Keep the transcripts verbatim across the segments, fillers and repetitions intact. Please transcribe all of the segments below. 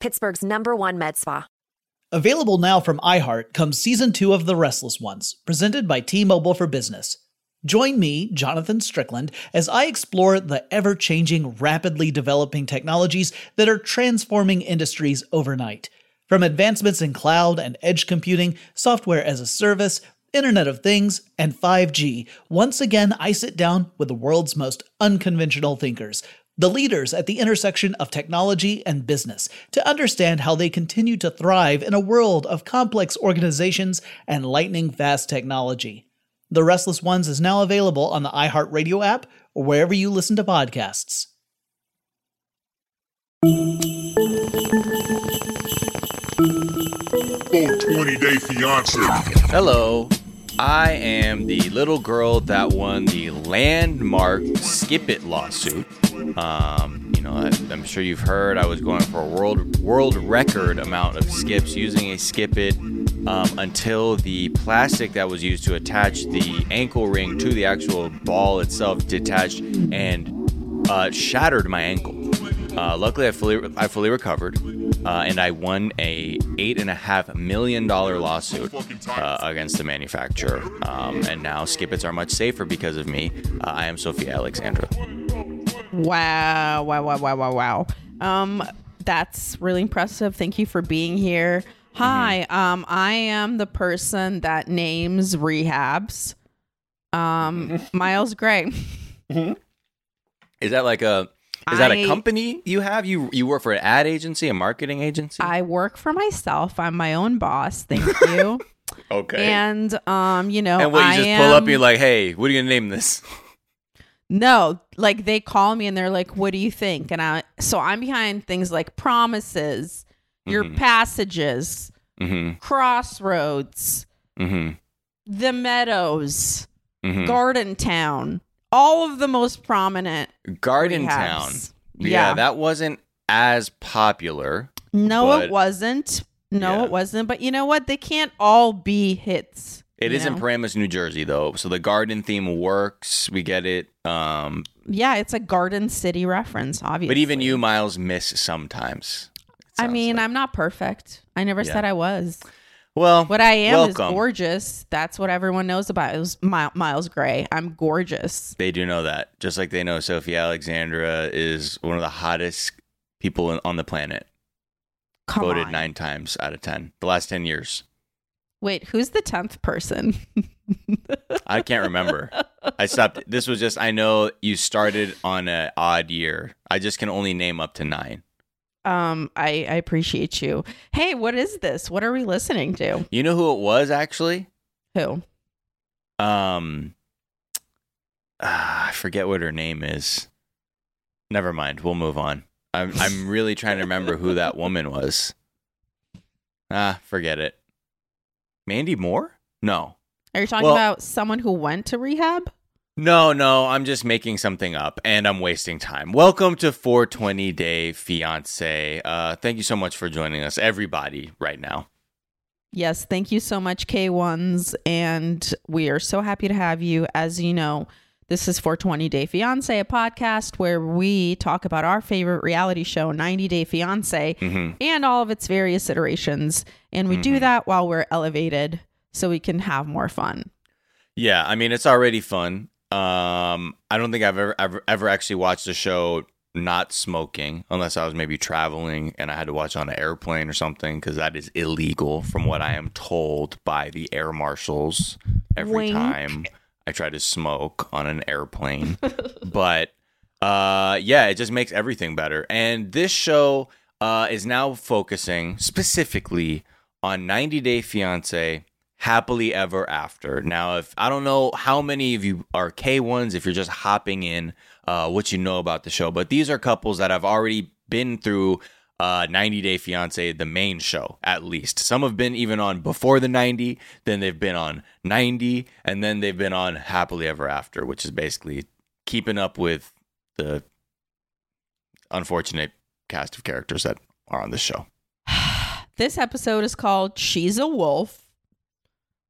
Pittsburgh's number one med spa. Available now from iHeart comes season two of The Restless Ones, presented by T-Mobile for Business. Join me, Jonathan Strickland, as I explore the ever-changing, rapidly developing technologies that are transforming industries overnight. From advancements in cloud and edge computing, software as a service, Internet of Things, and five G, once again I sit down with the world's most unconventional thinkers, the leaders at the intersection of technology and business, to understand how they continue to thrive in a world of complex organizations and lightning-fast technology. The Restless Ones is now available on the iHeartRadio app or wherever you listen to podcasts. ninety day fiancé. Hello. I am the little girl that won the landmark Skip It lawsuit. Um, you know, I, I'm sure you've heard I was going for a world world record amount of skips using a Skip It um, until the plastic that was used to attach the ankle ring to the actual ball itself detached and uh, shattered my ankle. Uh, luckily, I fully I fully recovered, uh, and I won a eight and a half million dollar lawsuit uh, against the manufacturer. Um, and now Skip It's are much safer because of me. Uh, I am Sofiya Alexandra. Wow! Wow! Wow! Wow! Wow! Wow! Um, that's really impressive. Thank you for being here. Hi, mm-hmm. um, I am the person that names rehabs. Um, Miles Gray. Mm-hmm. Is that like a? Is that I, a company you have? You you work for an ad agency, a marketing agency? I work for myself. I'm my own boss. Thank you. Okay. And, um, you know, and what, you I just am, pull up and you're like, hey, what are you going to name this? No, like they call me and they're like, what do you think? And I, so I'm behind things like Promises, mm-hmm. Your Passages, mm-hmm. Crossroads, mm-hmm. The Meadows, mm-hmm. Garden Town. All of the most prominent Garden rehabs. Town. Yeah, yeah, that wasn't as popular. No, but, it wasn't. No, yeah. it wasn't. But you know what? They can't all be hits. It is know? in Paramus, New Jersey, though. So the garden theme works. We get it. Um, yeah, it's a Garden City reference, obviously. But even you, Miles, miss sometimes. I mean, like. I'm not perfect. I never yeah. said I was. Well, what I am welcome. is gorgeous. That's what everyone knows about. It was My- Miles Gray. I'm gorgeous. They do know that. Just like they know Sofiya Alexandra is one of the hottest people on the planet. Come Voted on. nine times out of ten. The last ten years. Wait, who's the tenth person? I can't remember. I stopped. This was just, I know you started on an odd year. I just can only name up to nine. Um, I, I appreciate you. Hey, what is this? What are we listening to? You know who it was, actually? Who? Um, ah, I forget what her name is. Never mind. We'll move on. I'm I'm really trying to remember who that woman was. Ah, forget it. Mandy Moore? No. Are you talking well, about someone who went to rehab? No, no, I'm just making something up and I'm wasting time. Welcome to four twenty day fiancé. Uh, thank you so much for joining us, everybody, right now. Yes, thank you so much, K ones. And we are so happy to have you. As you know, this is four twenty day fiancé, a podcast where we talk about our favorite reality show, ninety day fiancé, mm-hmm. and all of its various iterations. And we mm-hmm. do that while we're elevated so we can have more fun. Yeah, I mean, it's already fun. Um, I don't think I've ever, ever, ever actually watched a show not smoking, unless I was maybe traveling and I had to watch on an airplane or something, because that is illegal from what I am told by the air marshals every Wink. time I try to smoke on an airplane. But uh, yeah, it just makes everything better. And this show uh, is now focusing specifically on ninety day fiancé. Happily Ever After. Now, if I don't know how many of you are K ones, if you're just hopping in, uh, what you know about the show, but these are couples that have already been through uh, ninety Day Fiancé, the main show, at least. Some have been even on Before the ninety, then they've been on ninety, and then they've been on Happily Ever After, which is basically keeping up with the unfortunate cast of characters that are on this show. This episode is called She's a Wolf,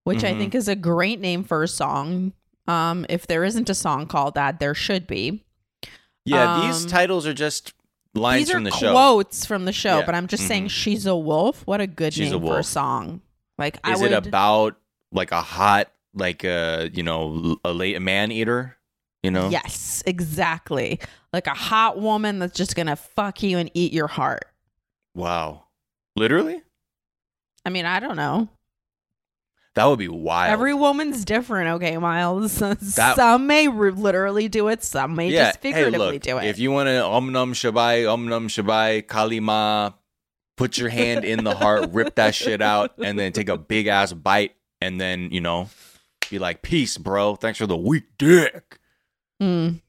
which mm-hmm. I think is a great name for a song. Um, if there isn't a song called that, there should be. Yeah, um, these titles are just lines from the show. These are quotes from the show, yeah. But I'm just mm-hmm. saying She's a Wolf. What a good She's name a for a song. Like, Is I would... it about like a hot, like a, you know, a late man eater? You know? Yes, exactly. Like a hot woman that's just going to fuck you and eat your heart. Wow. Literally? I mean, I don't know. That would be wild. Every woman's different, okay, Miles? That, some may re- literally do it. Some may yeah, just figuratively hey, look, do it. If you want to om nom shabai, om nom shabai, kalima, put your hand in the heart, rip that shit out, and then take a big-ass bite, and then, you know, be like, peace, bro. Thanks for the weak dick. Mm.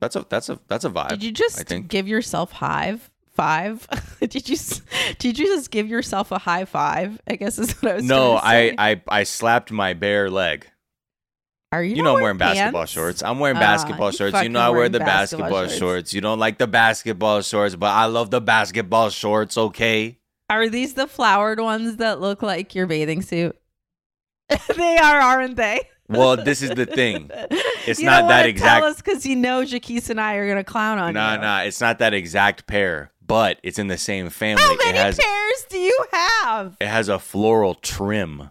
That's a that's a that's a vibe. Did you just I think. give yourself hive five? did you did you just give yourself a high five? I guess is what I was. No, I, I I slapped my bare leg. Are you? You know I'm wearing pants? basketball shorts. I'm wearing uh, basketball shorts. You know I wear the basketball, basketball shorts. shorts. You don't like the basketball shorts, but I love the basketball shorts. Okay. Are these the flowered ones that look like your bathing suit? They are, aren't they? Well, this is the thing. It's you not don't that exact. Tell us because you know Jaquise and I are gonna clown on nah, you. No, nah, no, it's not that exact pair, but it's in the same family. How many it has, pairs do you have? It has a floral trim.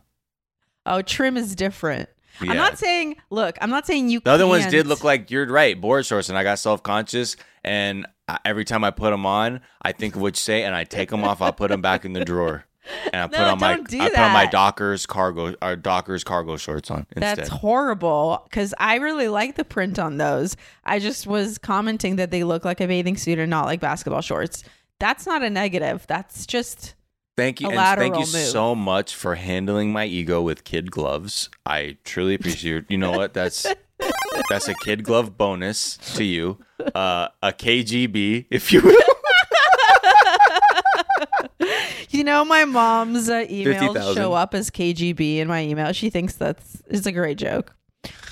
Oh, trim is different. Yeah. I'm not saying. Look, I'm not saying you. The can't. Other ones did look like you're right. Board shorts, and I got self conscious, and I, every time I put them on, I think of what you say, and I take them off. I put them back in the drawer. And I put no, on my do I put on my Dockers cargo or Dockers cargo shorts on instead. That's horrible because I really like the print on those. I just was commenting that they look like a bathing suit and not like basketball shorts. That's not a negative. That's just thank you. A and thank you move. so much for handling my ego with kid gloves. I truly appreciate. You know what? That's that's a kid glove bonus to you. Uh, a K G B, if you will. You know, my mom's uh, emails fifty show up as K G B in my email. She thinks that's it's a great joke.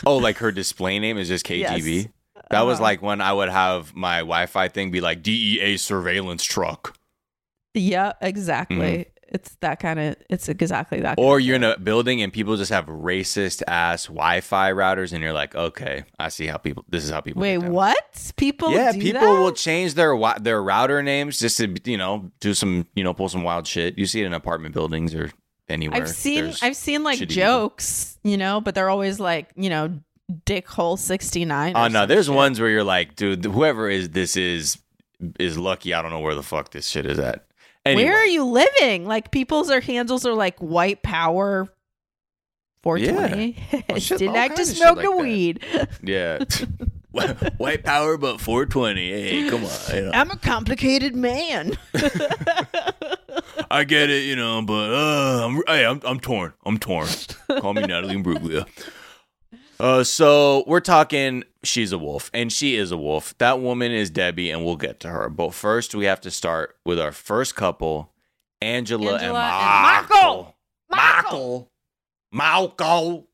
Oh, like her display name is just K G B? Yes. That uh, was like when I would have my Wi-Fi thing be like D E A surveillance truck. Yeah, exactly. Mm-hmm. It's that kind of, it's exactly that. Or you're in a building and people just have racist ass Wi-Fi routers and you're like, okay, I see how people, this is how people. Wait, what? People Yeah, do people that? will change their their router names just to, you know, do some, you know, pull some wild shit. You see it in apartment buildings or anywhere. I've seen, There's I've seen like jokes, people. you know, but they're always like, you know, dickhole sixty-nine. Oh no, there's shit. ones where you're like, dude, whoever is this is, is lucky. I don't know where the fuck this shit is at. Anyway. Where are you living? Like people's or handles are like white power four twenty. Yeah. Well, shit, Didn't I just smoke like a that. weed? Yeah. White power, but four twenty. Hey, come on. You know. I'm a complicated man. I get it, you know, but uh, I'm, hey, I'm, I'm torn. I'm torn. Call me Natalie Imbruglia. Uh, so we're talking She's a Wolf, and she is a wolf. That woman is Debbie, and we'll get to her. But first, we have to start with our first couple, Angela, Angela and, Michael. and Michael. Michael. Michael.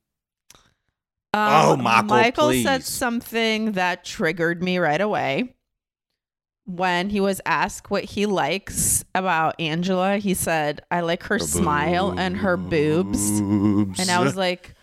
Um, oh, Michael, Michael please. said something that triggered me right away. When he was asked what he likes about Angela, he said, I like her, her smile boobs. and her boobs. And I was like...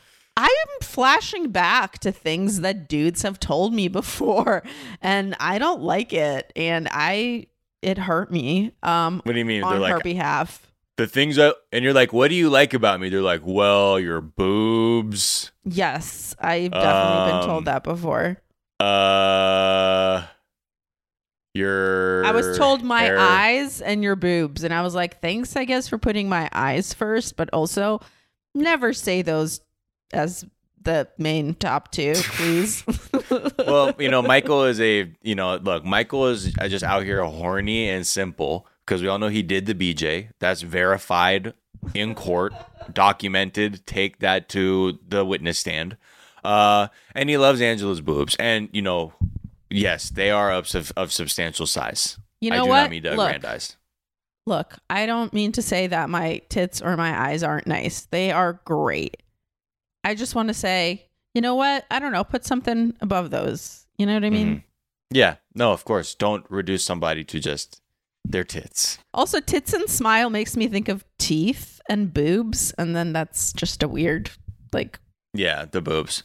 I am flashing back to things that dudes have told me before, and I don't like it, and I it hurt me. Um, what do you mean? On like, her behalf, the things that, and you're like, what do you like about me? They're like, well, your boobs. Yes, I've definitely um, been told that before. Uh, your. I was told my hair. eyes and your boobs, and I was like, thanks, I guess, for putting my eyes first, but also never say those. As the main top two, please. Well, you know, Michael is a, you know, look, Michael is just out here horny and simple because we all know he did the B J. That's verified in court, documented. Take that to the witness stand. Uh, and he loves Angela's boobs. And, you know, yes, they are of, of substantial size. You know I do what? not mean to Look, aggrandize. Look, I don't mean to say that my tits or my eyes aren't nice. They are great. I just want to say, you know what? I don't know. Put something above those. You know what I mean? Mm. Yeah. No, of course. Don't reduce somebody to just their tits. Also, tits and smile makes me think of teeth and boobs. And then that's just a weird, like... Yeah, the boobs.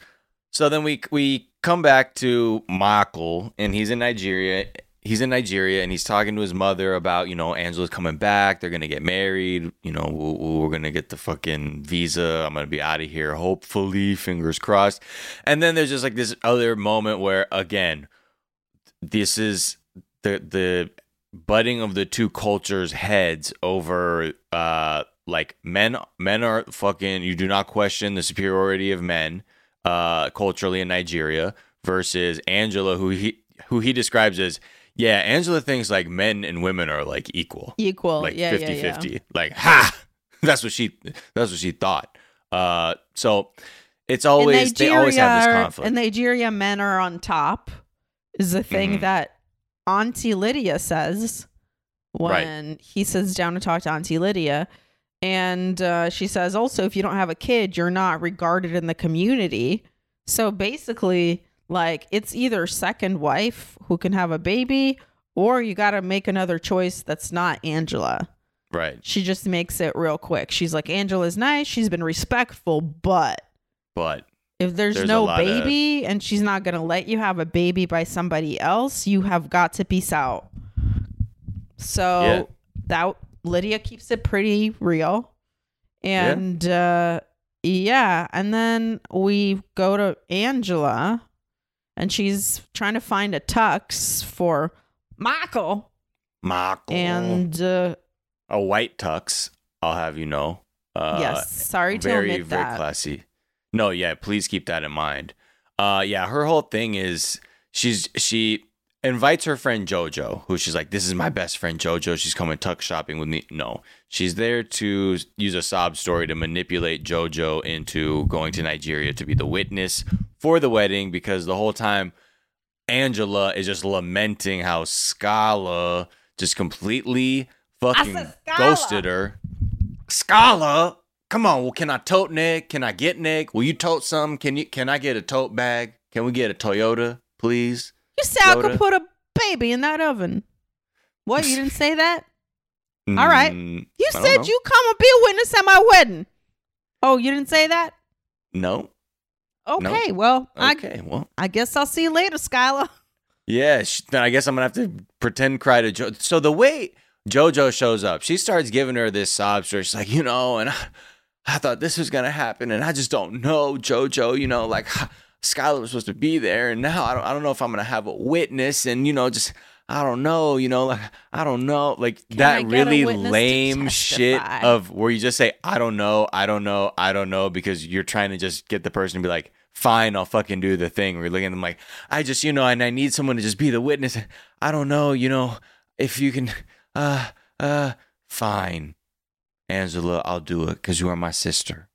So then we we come back to Michael, and he's in Nigeria. He's in Nigeria, and he's talking to his mother about, you know, Angela's coming back. They're going to get married. You know, we're going to get the fucking visa. I'm going to be out of here, hopefully, fingers crossed. And then there's just like this other moment where, again, this is the the butting of the two cultures' heads over, uh, like, men, men are fucking, you do not question the superiority of men uh, culturally in Nigeria versus Angela, who he who he describes as, yeah, Angela thinks like men and women are like equal. Equal. Like yeah, fifty-fifty. Yeah, yeah. Like, ha! That's what she that's what she thought. Uh, so it's always Nigeria, they always have this conflict. In Nigeria, men are on top is the thing mm-hmm. that Auntie Lydia says when right. he sits down to talk to Auntie Lydia. And uh, she says also, if you don't have a kid, you're not regarded in the community. So basically... Like, it's either second wife who can have a baby, or you got to make another choice that's not Angela. Right. She just makes it real quick. She's like, Angela's nice. She's been respectful, but. But. If there's, there's no baby of... and she's not going to let you have a baby by somebody else, you have got to peace out. So yeah. that Lydia keeps it pretty real. And yeah. Uh, yeah. And then we go to Angela. And she's trying to find a tux for Michael. Michael. And uh, a white tux, I'll have you know. Uh, yes, sorry to very, admit that. Very, very classy. No, yeah, please keep that in mind. Uh, yeah, her whole thing is she's she invites her friend Jojo, who she's like, this is my best friend Jojo. She's coming tux shopping with me. No, she's there to use a sob story to manipulate Jojo into going to Nigeria to be the witness for the wedding, because the whole time Angela is just lamenting how Skala just completely fucking ghosted her. Skala, come on, well, can I tote Nick? Can I get Nick? Will you tote some? Can you? Can I get a tote bag? Can we get a Toyota, please? You said I could put a baby in that oven. What, you didn't say that? Mm, all right. You I said you come and be a witness at my wedding. Oh, you didn't say that? No. Okay, nope. well, okay, I, well, I guess I'll see you later, Skylar. Yeah, she, I guess I'm going to have to pretend cry to Jojo. So the way Jojo shows up, she starts giving her this sob story. She's like, you know, and I, I thought this was going to happen, and I just don't know, Jojo, you know, like, Skylar was supposed to be there, and now I don't, I don't know if I'm going to have a witness, and, you know, just, I don't know, you know, like, I don't know. Like, Can that really lame shit of where you just say, I don't know, I don't know, I don't know, because you're trying to just get the person to be like, fine, I'll fucking do the thing. We're looking at them like, I just, you know, and I need someone to just be the witness. I don't know, you know, if you can, uh, uh, fine. Angela, I'll do it because you are my sister.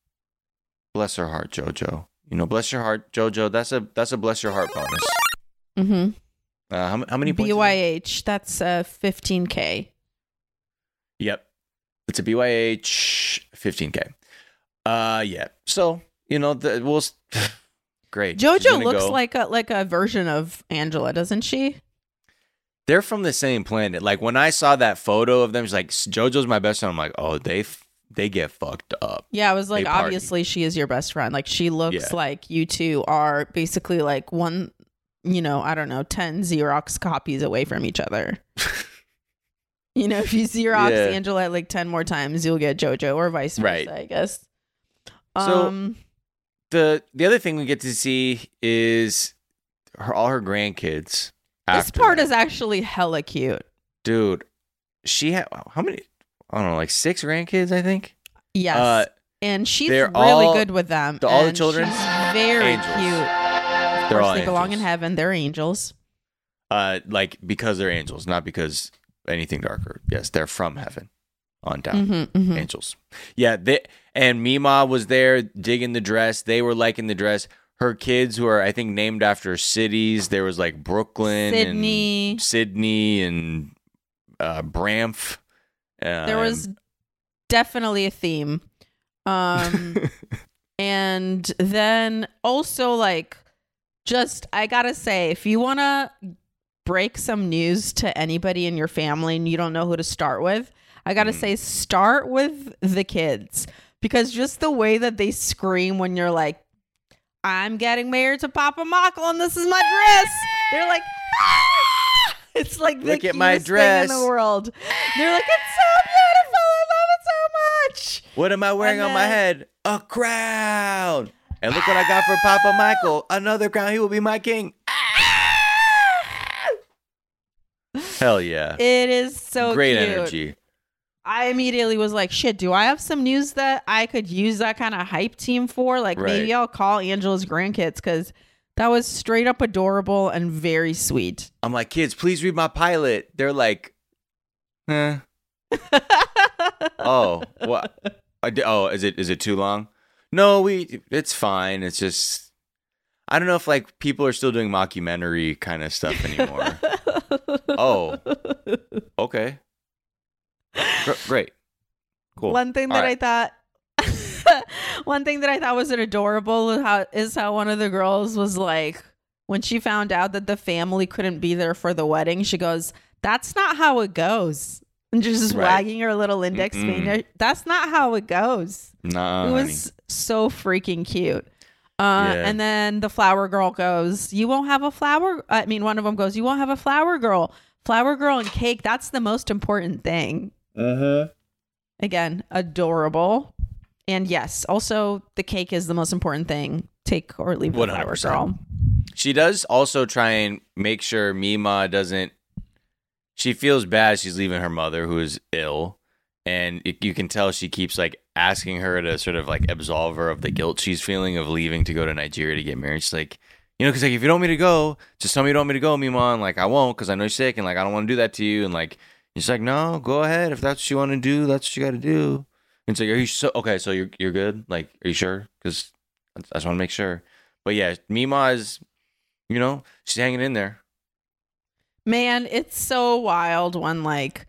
Bless her heart, Jojo. You know, bless your heart, Jojo. That's a, that's a bless your heart bonus. Mm-hmm. Uh, how, how many points? B Y H, that's uh, fifteen K. Yep. It's a B Y H, fifteen K. Uh, yeah. So, you know, the, we'll... Great. Jojo looks go. like a like a version of Angela, doesn't she? They're from the same planet. Like, when I saw that photo of them, she's like, Jojo's my best friend. I'm like, oh, they f- they get fucked up. Yeah, I was like, they obviously party. She is your best friend. Like, she looks yeah. like you two are basically like one... you know, I don't know, ten Xerox copies away from each other. You know, if you Xerox yeah. Angela at like ten more times, you'll get Jojo, or vice versa, right. I guess. Um, so the the other thing we get to see is her, all her grandkids. This part that. is actually hella cute. Dude, she had, how many? I don't know, like six grandkids, I think? Yes. Uh, and she's really all, good with them. The, all the children? She's very angels. Cute. They're all they belong angels. In heaven. They're angels. Uh, like, because they're angels, not because anything darker. Yes, they're from heaven on down. Mm-hmm, mm-hmm. Angels. Yeah. They, and Mima was there digging the dress. They were liking the dress. Her kids, who are, I think, named after cities. There was like Brooklyn, Sydney, and, Sydney and uh, Banff And there was definitely a theme. Um, and then also, like, just, I gotta say, if you want to break some news to anybody in your family and you don't know who to start with, I gotta mm. say, start with the kids. Because just the way that they scream when you're like, I'm getting married to Papa Michael and this is my dress. They're like, ah! It's like the cutest my dress. thing in the world. They're like, it's so beautiful. I love it so much. What am I wearing then, on my head? A crown. And look what I got for Papa Michael. Another crown. He will be my king. Hell yeah. It is so Great cute. energy. I immediately was like, shit, do I have some news that I could use that kind of hype team for? Like, right. maybe I'll call Angela's grandkids because that was straight up adorable and very sweet. I'm like, kids, please read my pilot. They're like, eh. oh, what? Oh, is it is it too long? No, we. It's fine. It's just, I don't know if like people are still doing mockumentary kind of stuff anymore. oh, okay. Great. Cool. One thing All that right. I thought one thing that I thought was adorable how, is how one of the girls was like, when she found out that the family couldn't be there for the wedding, she goes, that's not how it goes. And just right. wagging her little index finger. That's not how it goes. Nah, it was honey. so freaking cute. Uh, yeah. And then the flower girl goes, you won't have a flower. I mean, one of them goes, you won't have a flower girl. Flower girl and cake. That's the most important thing. Uh-huh. Again, adorable. And yes, also the cake is the most important thing. Take or leave the flower girl. She does also try and make sure Mima doesn't, she feels bad she's leaving her mother who is ill. And it, you can tell she keeps like asking her to sort of like absolve her of the guilt she's feeling of leaving to go to Nigeria to get married. She's like, you know, because like if you don't want me to go, just tell me you don't want me to go, Mima. And like I won't because I know you're sick and like I don't want to do that to you. And like, he's like, no, go ahead. If that's what you want to do, that's what you got to do. And so, like, are you so okay? So you're you're good. Like, are you sure? Because I just want to make sure. But yeah, Mima is, you know, she's hanging in there. Man, it's so wild when like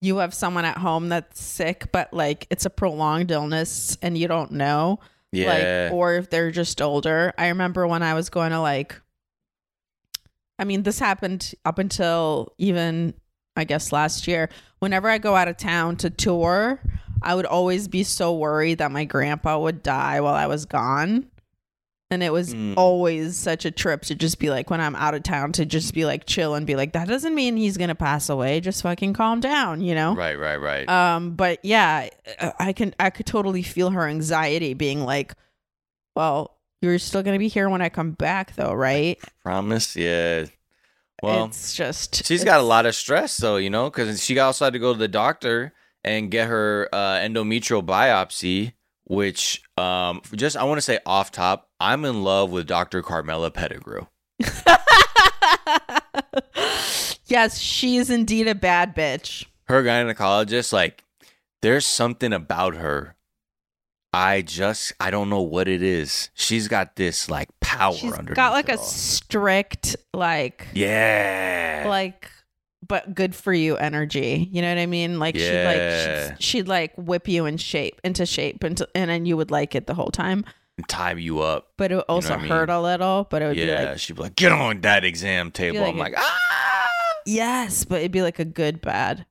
you have someone at home that's sick, but like it's a prolonged illness and you don't know. Yeah. Like, or if they're just older. I remember when I was going to like. I mean, this happened up until even. I guess last year, whenever I go out of town to tour, I would always be so worried that my grandpa would die while I was gone. And it was mm. always such a trip to just be like, when I'm out of town, to just be like chill and be like, that doesn't mean he's going to pass away. Just fucking calm down, you know? Right, right, right. Um, but yeah, I can, I could totally feel her anxiety being like, well, you're still going to be here when I come back though, right? I promise. Yeah. Well, it's just she's it's, got a lot of stress, though, you know, because she also had to go to the doctor and get her uh, endometrial biopsy, which um, just I want to say off top, I'm in love with Doctor Carmela Pettigrew. Yes, she is indeed a bad bitch. Her gynecologist, like there's something about her. I just I don't know what it is. She's got this like power underneath her. She's got like a strict like yeah like but good for you energy. You know what I mean? Like yeah. she'd like she'd, she'd like whip you in shape into shape into, and then you would like it the whole time. And time you up. But it would also you know what I mean? hurt a little. But it would yeah, be like she'd be like get on that exam table. Like I'm a, like ah yes, but it'd be like a good bad.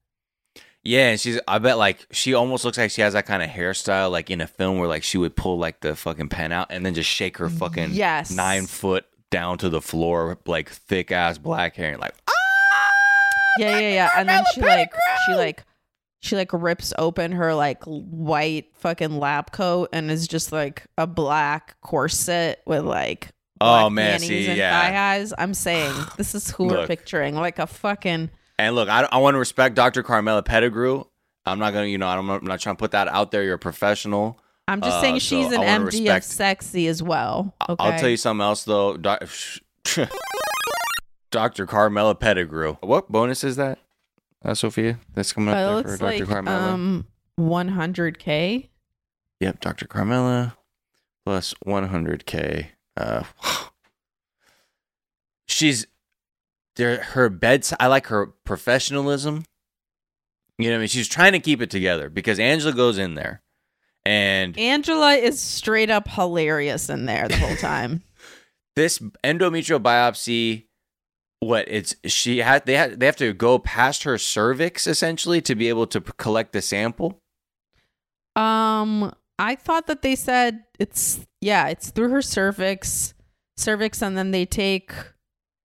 Yeah, and she's, I bet, like, she almost looks like she has that kind of hairstyle, like, in a film where, like, she would pull, like, the fucking pen out and then just shake her fucking yes. nine foot down to the floor, like, thick-ass black hair and, like, ah! Yeah, yeah, yeah, and then she, like, she, like, she, like, rips open her, like, white fucking lab coat and is just, like, a black corset with, like, oh, man, see, and yeah. thigh highs. I'm saying, this is who Look. we're picturing, like, a fucking... And look, I, I want to respect Doctor Carmela Pettigrew. I'm not going to, you know, I'm not, I'm not trying to put that out there. You're a professional. I'm just uh, saying she's so an M D respect. of sexy as well. Okay? I'll tell you something else, though. Do- Doctor Carmela Pettigrew. What bonus is that, uh, Sofiya? That's coming up it there looks for Doctor like, Carmela. Um, one hundred K. Yep, Doctor Carmela plus one hundred K. Uh, she's... Her beds. I like her professionalism. You know what I mean? She's trying to keep it together because Angela goes in there. And Angela is straight up hilarious in there the whole time. This endometrial biopsy, what it's she had they had they have to go past her cervix essentially to be able to p- collect the sample. Um, I thought that they said it's yeah, it's through her cervix, cervix, and then they take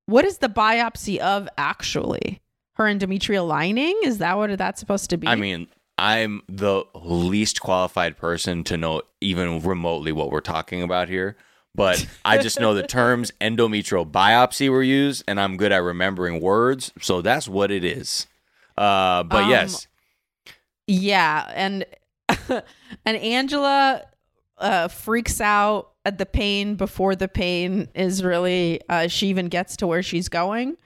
what is the biopsy of actually her endometrial lining? Is that what that's supposed to be? I mean. I'm the least qualified person to know even remotely what we're talking about here, but I just know the terms endometrial biopsy were used, and I'm good at remembering words, so that's what it is. Uh, but um, yes, yeah, and and Angela uh, freaks out at the pain before the pain is really uh, she even gets to where she's going.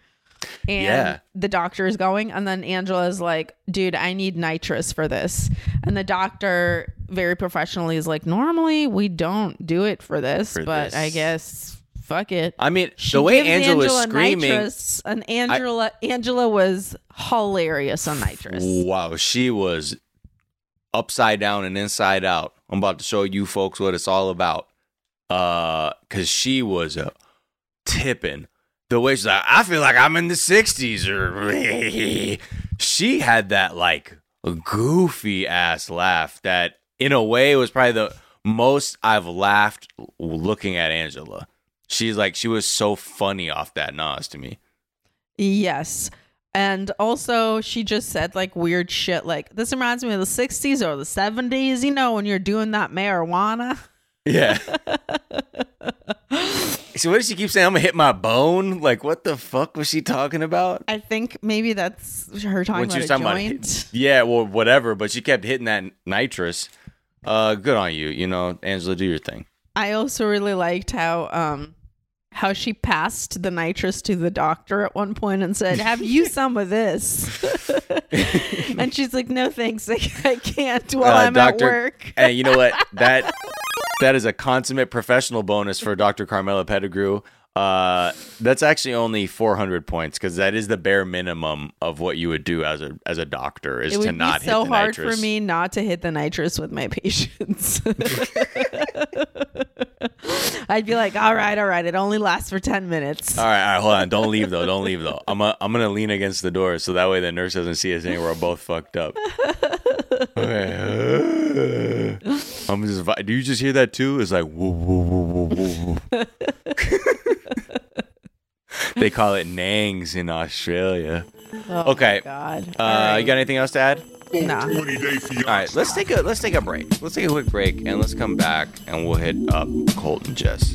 And yeah. The doctor is going, and then Angela is like, dude, I need nitrous for this. And the doctor very professionally is like, normally we don't do it for this, for but this. I guess fuck it. I mean, she the way Angela was screaming. Nitrous, and Angela I, Angela was hilarious on nitrous. Wow, she was upside down and inside out. I'm about to show you folks what it's all about. Uh, because she was uh, tipping. The way she's like, I feel like I'm in the sixties. Or she had that like goofy ass laugh that, in a way, was probably the most I've laughed looking at Angela. She's like, she was so funny off that nose to me. Yes, and also she just said like weird shit. Like this reminds me of the sixties or the seventies. You know, when you're doing that marijuana. Yeah. So what does she keep saying? I'm gonna hit my bone. Like, what the fuck was she talking about? I think maybe that's her talking when about she was a talking joint. About, yeah, well, whatever. But she kept hitting that nitrous. Uh, good on you. You know, Angela, do your thing. I also really liked how um, how she passed the nitrous to the doctor at one point and said, "Have you some of this?" And she's like, "No, thanks. I, I can't while uh, I'm doctor, at work." And you know what? That. That is a consummate professional bonus for Doctor Carmela Pettigrew. Uh, that's actually only four hundred points because that is the bare minimum of what you would do as a as a doctor is to not hit the nitrous. It would be so hard for me not to hit the nitrous with my patients. I'd be like, all right, all right, it only lasts for ten minutes. All right, all right, hold on, don't leave though, don't leave though. I'm a, I'm gonna lean against the door so that way the nurse doesn't see us and we're both fucked up. Okay. I'm just. Do you just hear that too? It's like woo woo woo woo woo. They call it nangs in Australia. Oh okay. God. Uh, right. You got anything else to add? Nah. All right. Let's take a let's take a break. Let's take a quick break and let's come back and we'll hit up Colt and Jess.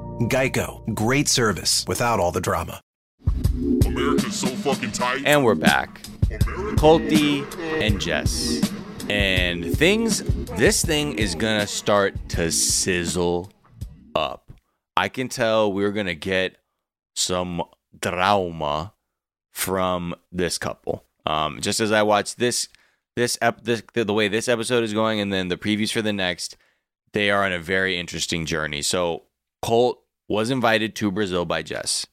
Geico. Great service without all the drama. America's so fucking tight. And we're back. Colty and Jess. And things, this thing is gonna start to sizzle up. I can tell we're gonna get some drama from this couple. Um, just as I watch this, this, ep, this the, the way this episode is going and then the previews for the next, they are on a very interesting journey. So Colt was invited to Brazil by Jess,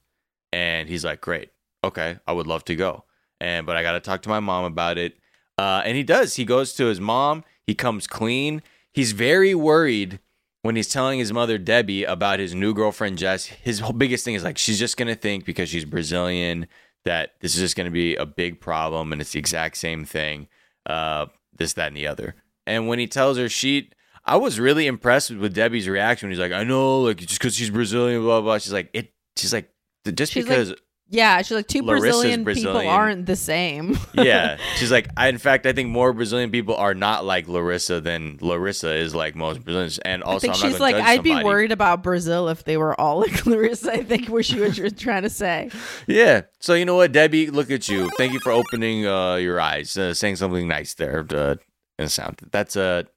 and he's like, great, okay, I would love to go, and but I got to talk to my mom about it, uh, and he does. He goes to his mom. He comes clean. He's very worried when he's telling his mother, Debbie, about his new girlfriend, Jess. His whole biggest thing is like, she's just going to think because she's Brazilian that this is just going to be a big problem, and it's the exact same thing, uh, this, that, and the other. And when he tells her she, I was really impressed with Debbie's reaction. He's like, I know, like just because she's Brazilian, blah, blah. She's like, it. She's like, just she's because. Like, yeah, she's like, two Brazilian, Brazilian people aren't the same. Yeah, she's like, I, in fact, I think more Brazilian people are not like Larissa than Larissa is like most Brazilians. And also, I think I'm she's not like, I'd somebody. be worried about Brazil if they were all like Larissa, I think, was she was trying to say. Yeah, so you know what, Debbie, look at you. Thank you for opening uh, your eyes, uh, saying something nice there uh, in the sound. That's a,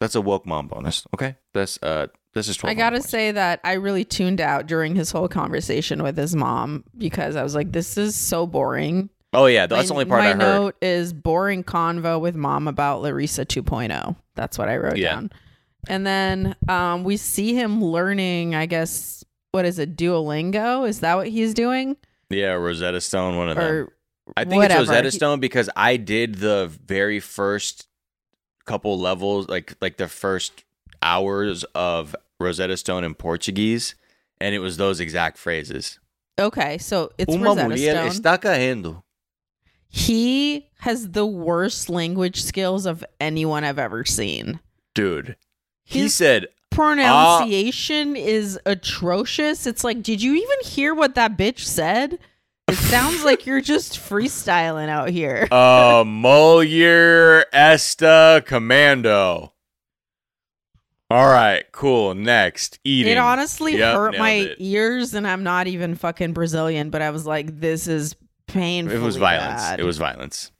that's a woke mom bonus, okay? That's... uh. This is I gotta points. say that I really tuned out during his whole conversation with his mom because I was like, this is so boring. Oh yeah, that's my, the only part I heard. My note is boring convo with mom about Larissa two point oh. That's what I wrote yeah. down. And then um, we see him learning, I guess, what is it, Duolingo? Is that what he's doing? Yeah, Rosetta Stone, one of or them. I think whatever. It's Rosetta Stone because I did the very first couple levels, like like the first hours of Rosetta Stone in Portuguese, and it was those exact phrases. Okay, so it's Uma Rosetta Stone. Está cayendo. He has the worst language skills of anyone I've ever seen. Dude, His he said pronunciation uh, is atrocious. It's like, did you even hear what that bitch said? It sounds like you're just freestyling out here. uh, Molyer esta commando. All right, cool. Next, eating. It honestly yep, hurt my it. ears, and I'm not even fucking Brazilian, but I was like, this is painful. It was violence. Bad. It was violence.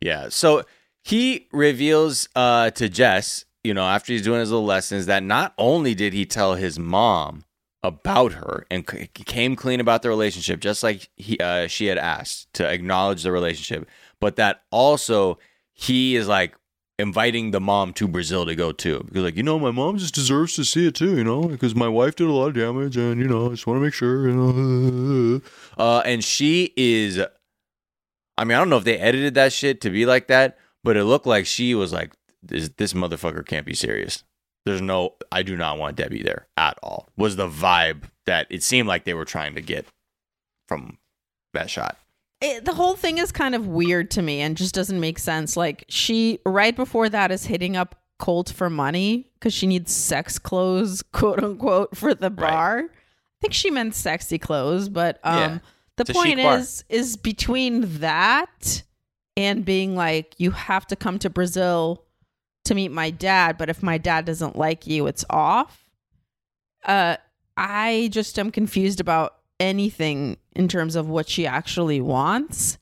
Yeah. So he reveals uh, to Jess, you know, after he's doing his little lessons, that not only did he tell his mom about her and c- came clean about the relationship, just like he uh, she had asked to acknowledge the relationship, but that also he is like, inviting the mom to Brazil to go too, because like, you know, my mom just deserves to see it too, you know, because my wife did a lot of damage, and you know, I just want to make sure, you know. Uh, and she is, I mean, I don't know if they edited that shit to be like that, but it looked like she was like, this, this motherfucker can't be serious. There's no, I do not want Debbie there at all. Was the vibe that it seemed like they were trying to get from that shot. It, the whole thing is kind of weird to me and just doesn't make sense. Like, she right before that is hitting up Colt for money because she needs sex clothes, quote unquote, for the bar. Right. I think she meant sexy clothes, but um, yeah. the it's point is, is between that and being like, you have to come to Brazil to meet my dad, but if my dad doesn't like you, it's off. Uh, I just am confused about anything in terms of what she actually wants,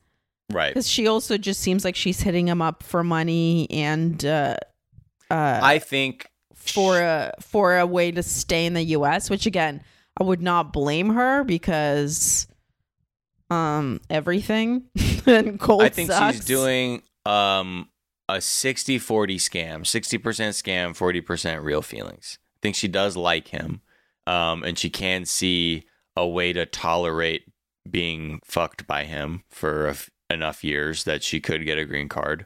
right? Because she also just seems like she's hitting him up for money and uh, uh, I think for a for a way to stay in the U S. Which again, I would not blame her because um everything and Colt I think sucks. She's doing um a sixty forty scam, sixty percent scam, forty percent real feelings. I think she does like him, um, and she can see a way to tolerate being fucked by him for a f- enough years that she could get a green card.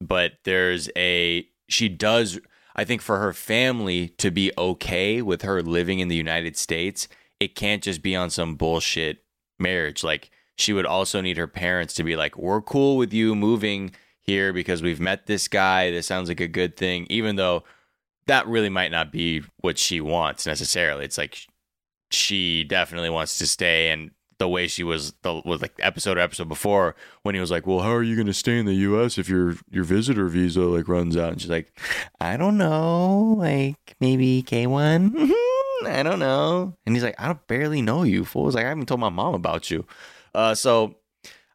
But there's a, she does, I think for her family to be okay with her living in the United States, it can't just be on some bullshit marriage. Like, she would also need her parents to be like, we're cool with you moving here because we've met this guy. This sounds like a good thing, even though that really might not be what she wants necessarily. It's like, she definitely wants to stay, and the way she was, the was like episode or episode before when he was like, "Well, how are you going to stay in the U S if your your visitor visa like runs out?" And she's like, "I don't know, like maybe K one, mm-hmm, I don't know." And he's like, "I don't barely know you, fool." It's like, I haven't told my mom about you, uh, so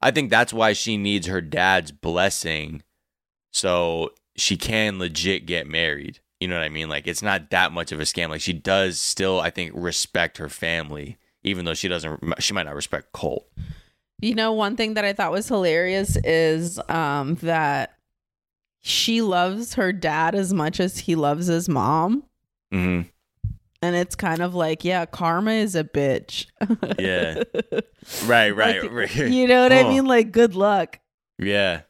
I think that's why she needs her dad's blessing, so she can legit get married. You know what I mean? Like, it's not that much of a scam. Like, she does still, I think, respect her family, even though she doesn't, she might not respect Colt. You know, one thing that I thought was hilarious is um, that she loves her dad as much as he loves his mom. Mm-hmm. And it's kind of like, yeah, karma is a bitch. Yeah. Right, right, like, right. You know what oh. I mean? Like, good luck. Yeah.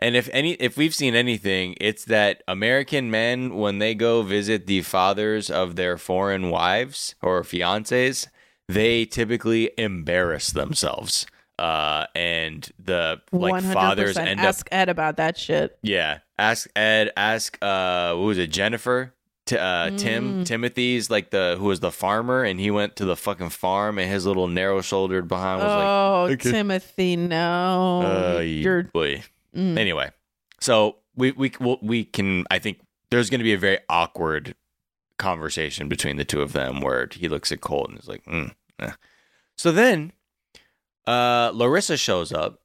And if any, if we've seen anything, it's that American men, when they go visit the fathers of their foreign wives or fiancés, they typically embarrass themselves Uh, and the like one hundred percent fathers end ask up. Ask Ed about that shit. Yeah, ask Ed. Ask uh, what was it, Jennifer? T- uh, mm. Tim Timothy's like the who was the farmer, and he went to the fucking farm, and his little narrow shouldered behind was oh, like, oh, okay. Timothy, no, uh, you're boy. Mm. Anyway, so we we we can. I think there's going to be a very awkward conversation between the two of them where he looks at Colt and is like, mm, eh. So then. Uh, Larissa shows up,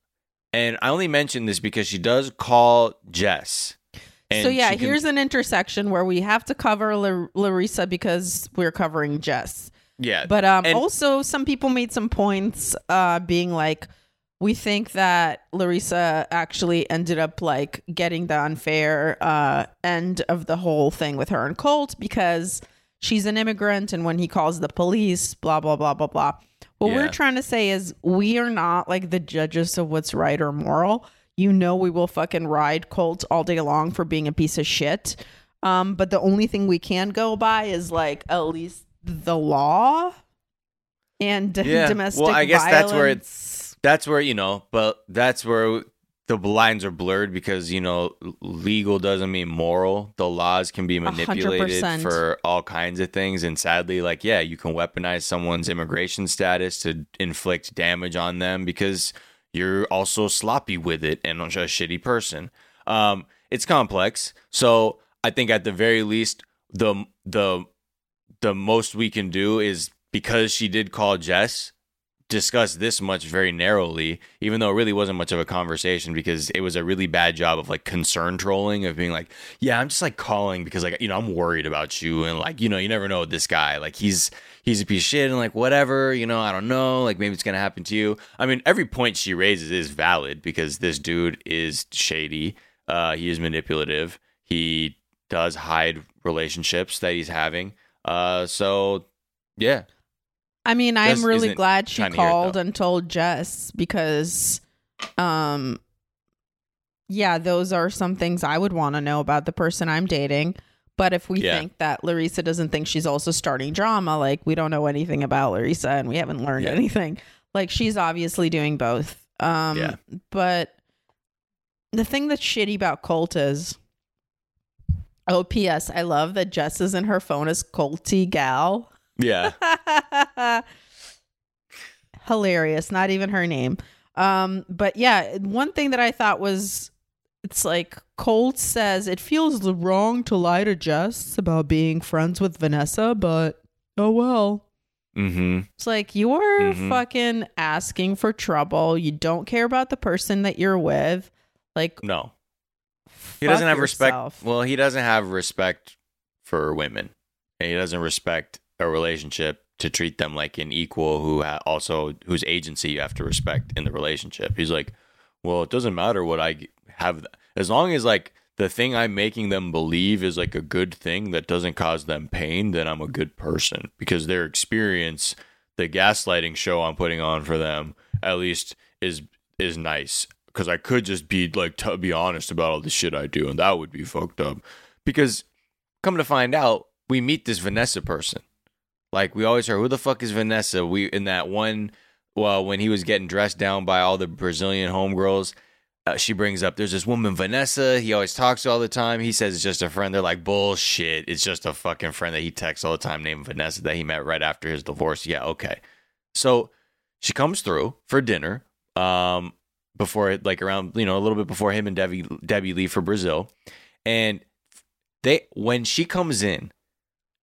and I only mention this because she does call Jess. And so yeah, can... here's an intersection where we have to cover L- Larissa because we're covering Jess. Yeah, but um, and... also some people made some points, uh, being like, we think that Larissa actually ended up like getting the unfair uh end of the whole thing with her and Colt because she's an immigrant, and when he calls the police, blah blah blah blah blah. What yeah. we're trying to say is we are not like the judges of what's right or moral. You know, we will fucking ride Colt all day long for being a piece of shit. Um, but the only thing we can go by is like at least the law and yeah. domestic violence. Well, I guess violence. that's where it's that's where, you know, but that's where the lines are blurred because, you know, legal doesn't mean moral. The laws can be manipulated one hundred percent for all kinds of things. And sadly, like, yeah, you can weaponize someone's immigration status to inflict damage on them because you're also sloppy with it and a shitty person. Um, it's complex. So I think at the very least, the the the most we can do is because she did call Jess, discuss this much very narrowly, even though it really wasn't much of a conversation because it was a really bad job of like concern trolling, of being like, yeah, I'm just like calling because like, you know, I'm worried about you, and like, you know, you never know with this guy, like he's he's a piece of shit, and like whatever, you know, I don't know, like maybe it's gonna happen to you. I mean, every point she raises is valid because this dude is shady, uh he is manipulative, he does hide relationships that he's having, uh so yeah. I mean, I'm really glad she called and told Jess because, um, yeah, those are some things I would want to know about the person I'm dating. But if we yeah. think that Larissa doesn't think she's also starting drama, like we don't know anything about Larissa and we haven't learned yeah. anything, like she's obviously doing both. Um, yeah. But the thing that's shitty about Colt is, oh, P S I love that Jess is in her phone as Colty Gal. Yeah. Hilarious. Not even her name. Um, but yeah, one thing that I thought was, it's like Colt says it feels wrong to lie to Jess about being friends with Vanessa, but oh well. Mm-hmm. It's like you're mm-hmm. fucking asking for trouble. You don't care about the person that you're with. Like, no. He doesn't have yourself. respect. Well, he doesn't have respect for women. And he doesn't respect a relationship to treat them like an equal who ha- also whose agency you have to respect in the relationship. He's like, well, it doesn't matter what I have, as long as like the thing I'm making them believe is like a good thing that doesn't cause them pain, then I'm a good person, because their experience, the gaslighting show I'm putting on for them, at least is is nice, because I could just be like to be honest about all the shit I do, and that would be fucked up. Because come to find out, we meet this Vanessa person. Like, we always heard, who the fuck is Vanessa? We in that one, well, when he was getting dressed down by all the Brazilian homegirls, uh, she brings up, there's this woman, Vanessa. He always talks all the time. He says it's just a friend. They're like, bullshit. It's just a fucking friend that he texts all the time named Vanessa that he met right after his divorce. Yeah, okay. So she comes through for dinner um, before, like around, you know, a little bit before him and Debbie, Debbie leave for Brazil. And they when she comes in,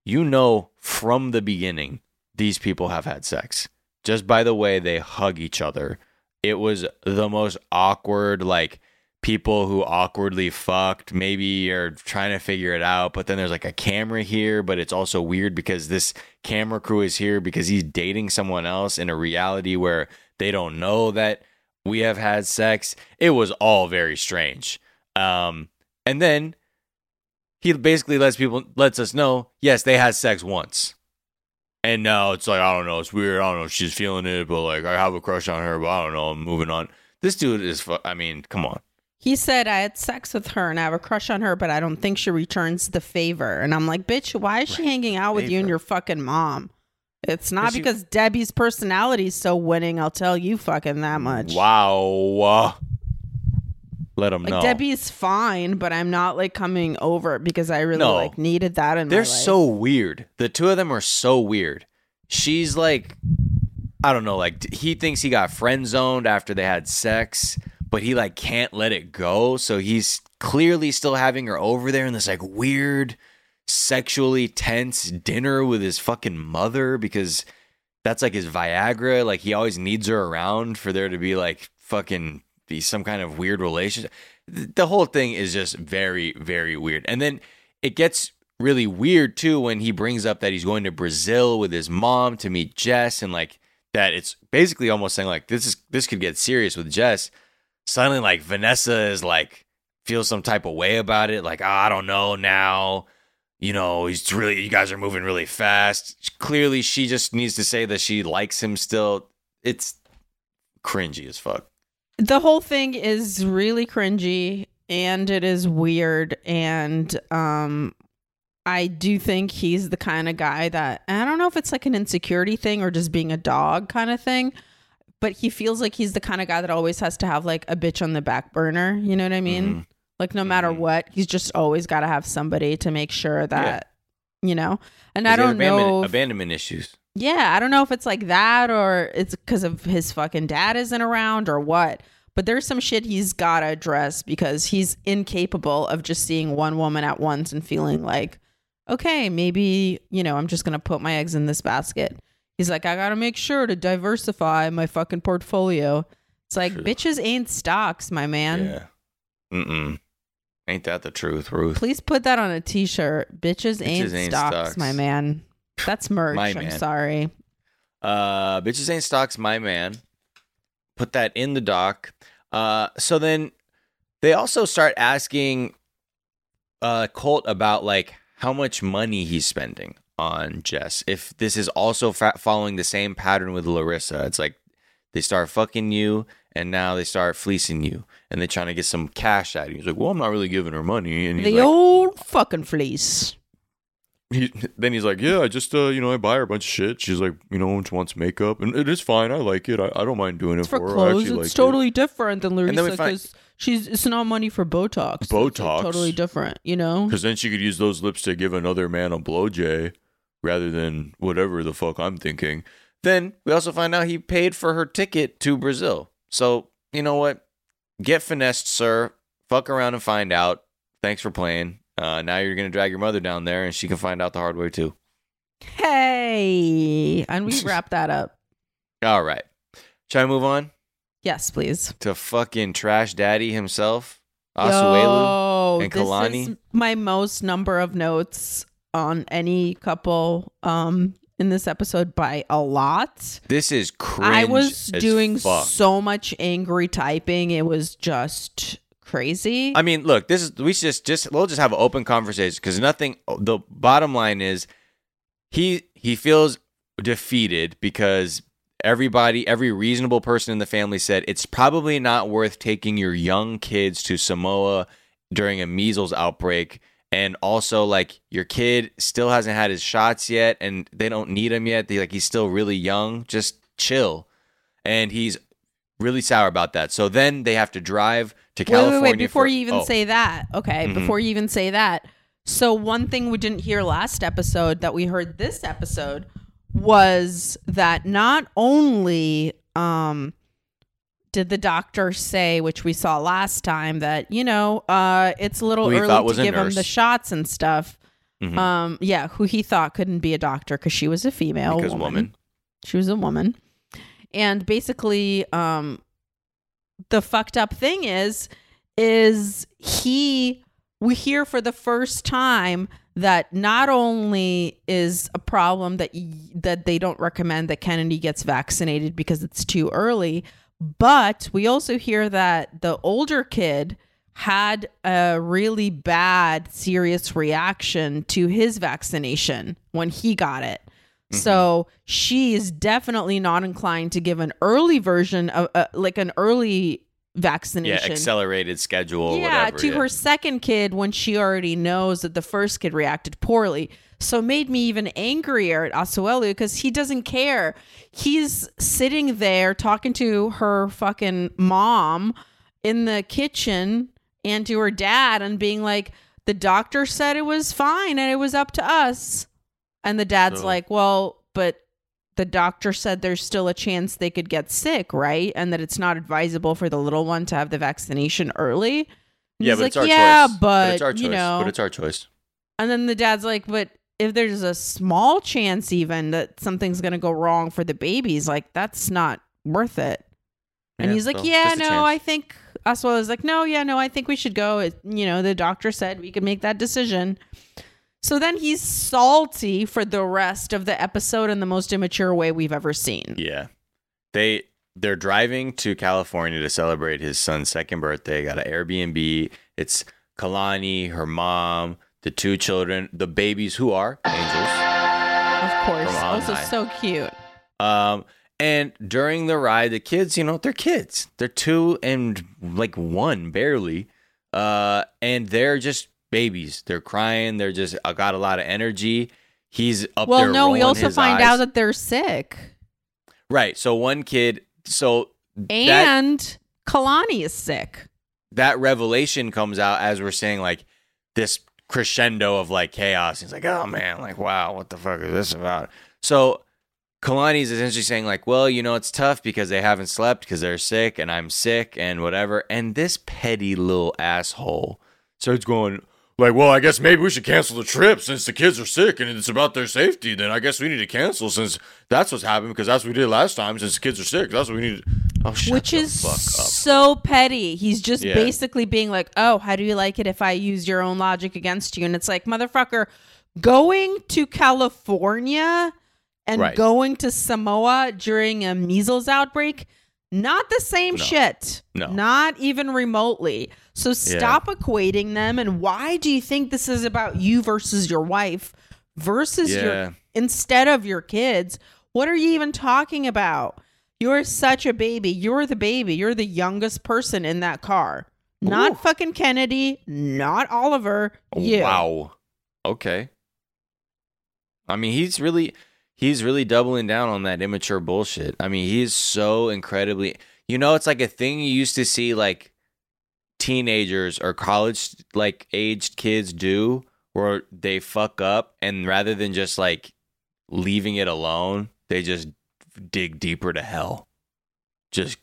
you know from the beginning these people have had sex. Just by the way they hug each other. It was the most awkward, like people who awkwardly fucked, maybe are trying to figure it out, but then there's like a camera here, but it's also weird because this camera crew is here because he's dating someone else in a reality where they don't know that we have had sex. It was all very strange. Um, and then he basically lets people lets us know, yes, they had sex once. And now it's like, I don't know, it's weird. I don't know if she's feeling it, but like I have a crush on her, but I don't know, I'm moving on. This dude is, fu- I mean, come on. He said, I had sex with her and I have a crush on her, but I don't think she returns the favor. And I'm like, bitch, why is she right. hanging out with favor. you and your fucking mom? It's not she, because Debbie's personality is so winning. I'll tell you fucking that much. Wow. Let them like, know. Debbie's fine, but I'm not like coming over because I really no. like needed that in They're my life. They're so weird. The two of them are so weird. She's like, I don't know, like he thinks he got friend zoned after they had sex, but he like can't let it go. So he's clearly still having her over there in this like weird sexually tense dinner with his fucking mother because that's like his Viagra. Like he always needs her around for there to be like fucking be some kind of weird relationship. The whole thing is just very, very weird. And then it gets really weird too when he brings up that he's going to Brazil with his mom to meet Jess and like that. It's basically almost saying like this is this could get serious with Jess. Suddenly like Vanessa is like feels some type of way about it. Like, oh, I don't know now. You know, he's really, you guys are moving really fast. Clearly, she just needs to say that she likes him still. It's cringy as fuck. The whole thing is really cringy and it is weird. And um, I do think he's the kind of guy that, I don't know if it's like an insecurity thing or just being a dog kind of thing, but he feels like he's the kind of guy that always has to have like a bitch on the back burner. You know what I mean? Mm-hmm. Like, no matter what, he's just always got to have somebody to make sure that, yeah. you know, and I don't abandonment, know. If, abandonment issues. Yeah. I don't know if it's like that or it's because of his fucking dad isn't around or what. But there's some shit he's got to address because he's incapable of just seeing one woman at once and feeling like, okay, maybe, you know, I'm just going to put my eggs in this basket. He's like, I got to make sure to diversify my fucking portfolio. It's like, True. Bitches ain't stocks, my man. Yeah. Mm-mm. Ain't that the truth, Ruth? Please put that on a t-shirt. Bitches, bitches ain't, ain't stocks, stocks, my man. That's merch. I'm man. sorry. Uh, bitches ain't stocks, my man. Put that in the doc. Uh, so then they also start asking uh, Colt about like how much money he's spending on Jess. If this is also fa- following the same pattern with Larissa, it's like they start fucking you. And now they start fleecing you. And they're trying to get some cash out of you. He's like, well, I'm not really giving her money. And he's the like, old fucking fleece. He, then he's like, yeah, I just, uh, you know, I buy her a bunch of shit. She's like, you know, she wants makeup. And it is fine. I like it. I, I don't mind doing it's it for, for her. I actually it's like totally it. different than Larissa. Because find- she's it's not money for Botox. Botox. Like totally different, you know? Because then she could use those lips to give another man a blowjay rather than whatever the fuck I'm thinking. Then we also find out he paid for her ticket to Brazil. So, you know what? Get finessed, sir. Fuck around and find out. Thanks for playing. Uh, now you're going to drag your mother down there, and she can find out the hard way, too. Hey. And we wrap that up. All right. Shall I move on? Yes, please. To fucking Trash Daddy himself, Asuelu Yo, and Kalani. This is my most number of notes on any couple um in this episode by a lot. This is cringe. I was doing fuck. so much angry typing. It was just crazy. I mean, look, this is we should just just we'll just have an open conversation because nothing. The bottom line is he he feels defeated because everybody, every reasonable person in the family said it's probably not worth taking your young kids to Samoa during a measles outbreak. And also, like, your kid still hasn't had his shots yet, and they don't need him yet. They, like, he's still really young. Just chill. And he's really sour about that. So then they have to drive to wait, California. Wait, wait, before for, you even oh. say that. Okay, mm-hmm. before you even say that. So one thing we didn't hear last episode that we heard this episode was that not only um, did the doctor say, which we saw last time, that, you know, uh, it's a little early to give him the shots and stuff. Mm-hmm. Um, yeah, who he thought couldn't be a doctor because she was a female because woman. woman. She was a woman. And basically, um, the fucked up thing is, is he, we hear for the first time that not only is a problem that that they don't recommend that Kennedy gets vaccinated because it's too early, but we also hear that the older kid had a really bad, serious reaction to his vaccination when he got it. Mm-hmm. So she is definitely not inclined to give an early version of uh, like an early vaccination. Yeah, accelerated schedule. Yeah, whatever, to yeah. her second kid when she already knows that the first kid reacted poorly. So made me even angrier at Asuelu because he doesn't care. He's sitting there talking to her fucking mom in the kitchen and to her dad and being like, the doctor said it was fine and it was up to us. And the dad's so. like, well, but the doctor said there's still a chance they could get sick, right? And that it's not advisable for the little one to have the vaccination early. And yeah, but, like, it's our yeah but, but it's our choice. Yeah, but, you know. But it's our choice. And then the dad's like, but if there's a small chance even that something's going to go wrong for the babies, like, that's not worth it. And yeah, he's like, so yeah, no, I think... Oswald is like, no, yeah, no, I think we should go. It, you know, the doctor said we could make that decision. So then he's salty for the rest of the episode in the most immature way we've ever seen. Yeah. They, they're driving to California to celebrate his son's second birthday. Got an Airbnb. It's Kalani, her mom, the two children, the babies who are angels. Of course. Also so cute. Um, and during the ride, the kids, you know, they're kids. They're two and like one barely. Uh, and they're just... babies, they're crying, they're just I got a lot of energy. He's up well, there. Well, no, we also find eyes. out that they're sick. Right. So one kid, so and that, Kalani is sick. That revelation comes out as we're seeing like this crescendo of like chaos. He's like, oh man, like wow, what the fuck is this about? So Kalani's essentially saying like, well, you know, it's tough because they haven't slept because they're sick and I'm sick and whatever. And this petty little asshole starts going. Like, well, I guess maybe we should cancel the trip since the kids are sick and it's about their safety. Then I guess we need to cancel since that's what's happened because that's what we did last time since the kids are sick. That's what we need. Oh, shut Which the is fuck up. So petty. He's just yeah. basically being like, oh, how do you like it if I use your own logic against you? And it's like, motherfucker, going to California and right. going to Samoa during a measles outbreak, not the same no. shit. No. Not even remotely. So stop yeah. equating them. And why do you think this is about you versus your wife versus yeah. your instead of your kids? What are you even talking about? You're such a baby. You're the baby. You're the youngest person in that car. Not Ooh. fucking Kennedy. Not Oliver. You. Wow. Okay. I mean, he's really he's really doubling down on that immature bullshit. I mean, he is so incredibly, you know, it's like a thing you used to see like teenagers or college like aged kids do where they fuck up and rather than just like leaving it alone, they just dig deeper to hell. Just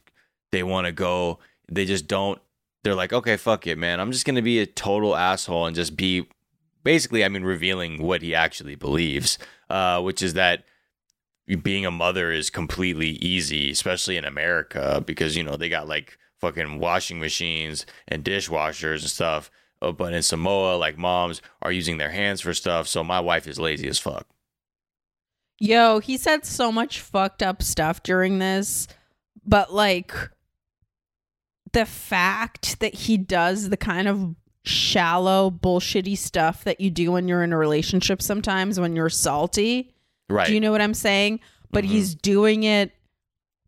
they want to go. They just don't. They're like, okay, fuck it, man. I'm just going to be a total asshole and just be basically, I mean, revealing what he actually believes, uh, which is that being a mother is completely easy, especially in America, because, you know, they got like fucking washing machines and dishwashers and stuff, oh, but in Samoa, like moms are using their hands for stuff. So my wife is lazy as fuck. Yo, he said so much fucked up stuff during this, but like the fact that he does the kind of shallow, bullshitty stuff that you do when you're in a relationship sometimes when you're salty, right? Do you know what I'm saying? But mm-hmm. he's doing it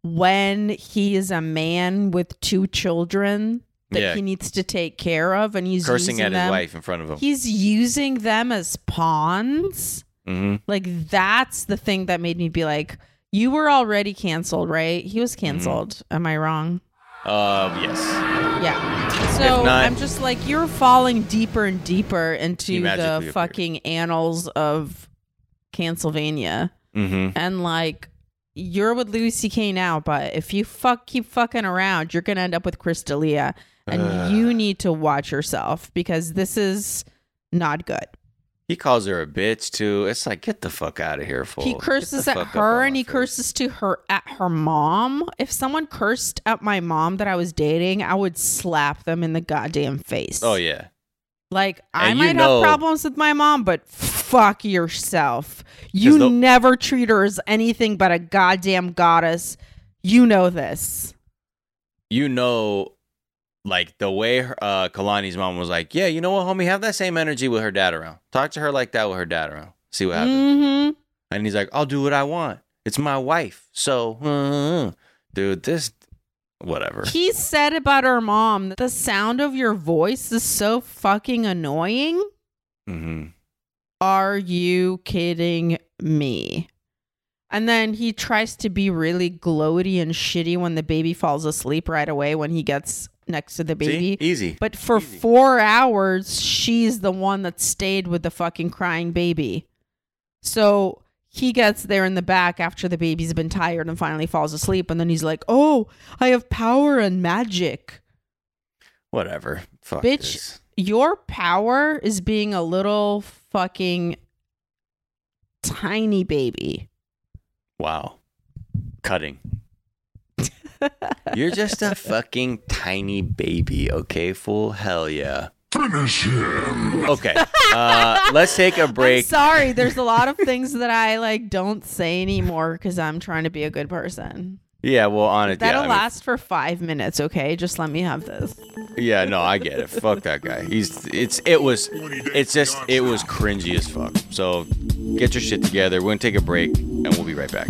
when he is a man with two children that yeah. he needs to take care of, and he's cursing using at his them. wife in front of him. He's using them as pawns. Mm-hmm. Like, that's the thing that made me be like, you were already canceled, right? He was canceled. Mm-hmm. Am I wrong? Uh, yes. Yeah. So not, I'm just like, you're falling deeper and deeper into the fucking appeared. annals of Cancelvania. Mm-hmm. And like, you're with Louis C K now, but if you fuck keep fucking around, you're going to end up with Chris D'Elia, and uh, you need to watch yourself because this is not good. He calls her a bitch too. It's like, get the fuck out of here, fool. He curses at her and he face. curses to her at her mom. If someone cursed at my mom that I was dating, I would slap them in the goddamn face. Oh yeah. Like, I and might you know, have problems with my mom, but fuck yourself. You the, never treat her as anything but a goddamn goddess. You know this. You know, like, the way uh, Kalani's mom was like, yeah, you know what, homie? Have that same energy with her dad around. Talk to her like that with her dad around. See what happens. Mm-hmm. And he's like, I'll do what I want. It's my wife. So, uh, dude, this whatever. He said about her mom, the sound of your voice is so fucking annoying. Mm-hmm. Are you kidding me? And then he tries to be really gloaty and shitty when the baby falls asleep right away when he gets next to the baby. See? Easy. But for Easy. four hours, she's the one that stayed with the fucking crying baby. So he gets there in the back after the baby's been tired and finally falls asleep. And then he's like, oh, I have power and magic. Whatever. Fuck Bitch, this. Your power is being a little fucking tiny baby. Wow. Cutting. You're just a fucking tiny baby, okay, fool? Hell yeah. Finish him. Okay. Uh, let's take a break. I'm sorry, there's a lot of things that I like don't say anymore because I'm trying to be a good person. Yeah, well, on it. That'll yeah, last mean, for five minutes, okay? Just let me have this. Yeah, no, I get it. Fuck that guy. He's it's it was it's just it was cringy as fuck. So get your shit together. We're gonna take a break and we'll be right back.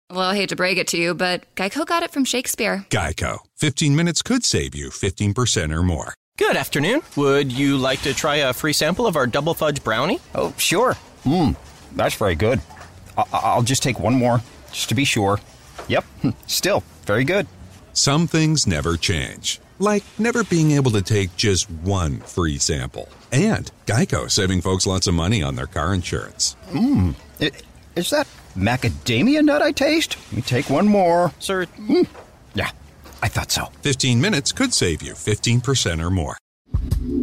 Well, I hate to break it to you, but Geico got it from Shakespeare. Geico. fifteen minutes could save you fifteen percent or more. Good afternoon. Would you like to try a free sample of our double fudge brownie? Oh, sure. Mmm, that's very good. I- I'll just take one more, just to be sure. Yep, still very good. Some things never change, like never being able to take just one free sample. And Geico saving folks lots of money on their car insurance. Mmm, is that macadamia nut I taste? Let me take one more. Sir. Mm. Yeah. I thought so. fifteen minutes could save you fifteen percent or more.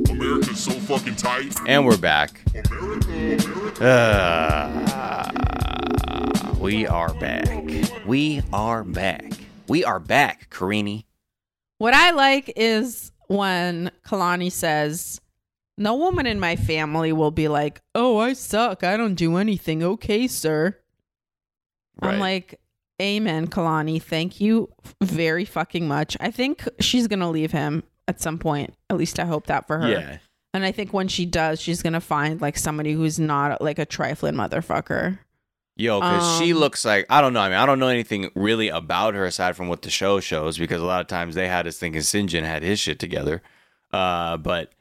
America's so fucking tight. And we're back. America, America. Uh, we are back. We are back. We are back, Karini. What I like is when Kalani says, no woman in my family will be like, oh, I suck. I don't do anything. Okay, sir. Right. I'm like... Amen, Kalani. Thank you very fucking much. I think she's going to leave him at some point. At least I hope that for her. Yeah. And I think when she does, she's going to find like somebody who's not like a trifling motherfucker. Yo, because um, she looks like, I don't know. I mean, I don't know anything really about her aside from what the show shows, because a lot of times they had us thinking Saint John had his shit together. Uh, but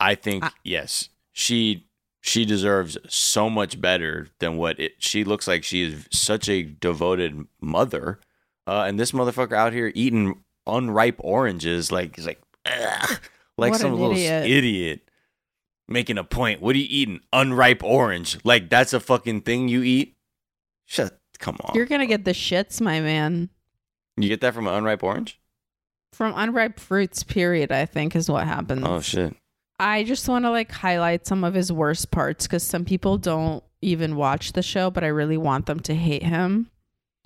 I think, I, yes, she... She deserves so much better than what it, she looks like. She is such a devoted mother. Uh, and this motherfucker out here eating unripe oranges. Like, he's like, ugh, like what some little idiot. idiot making a point. What are you eating? Unripe orange. Like, that's a fucking thing you eat? Shut, come on. You're going to get the shits, my man. You get that from an unripe orange? From unripe fruits, period, I think is what happens. Oh, shit. I just want to like highlight some of his worst parts because some people don't even watch the show, but I really want them to hate him.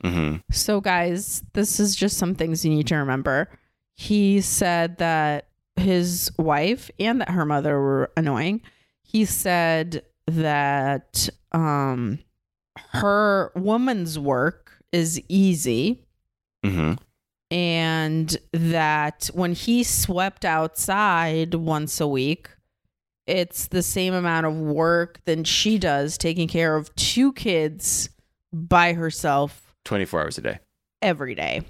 Mm-hmm. So guys, this is just some things you need to remember. He said that his wife and that her mother were annoying. He said that um, her woman's work is easy. Mm-hmm. And that when he swept outside once a week, it's the same amount of work than she does taking care of two kids by herself. twenty-four hours a day. Every day.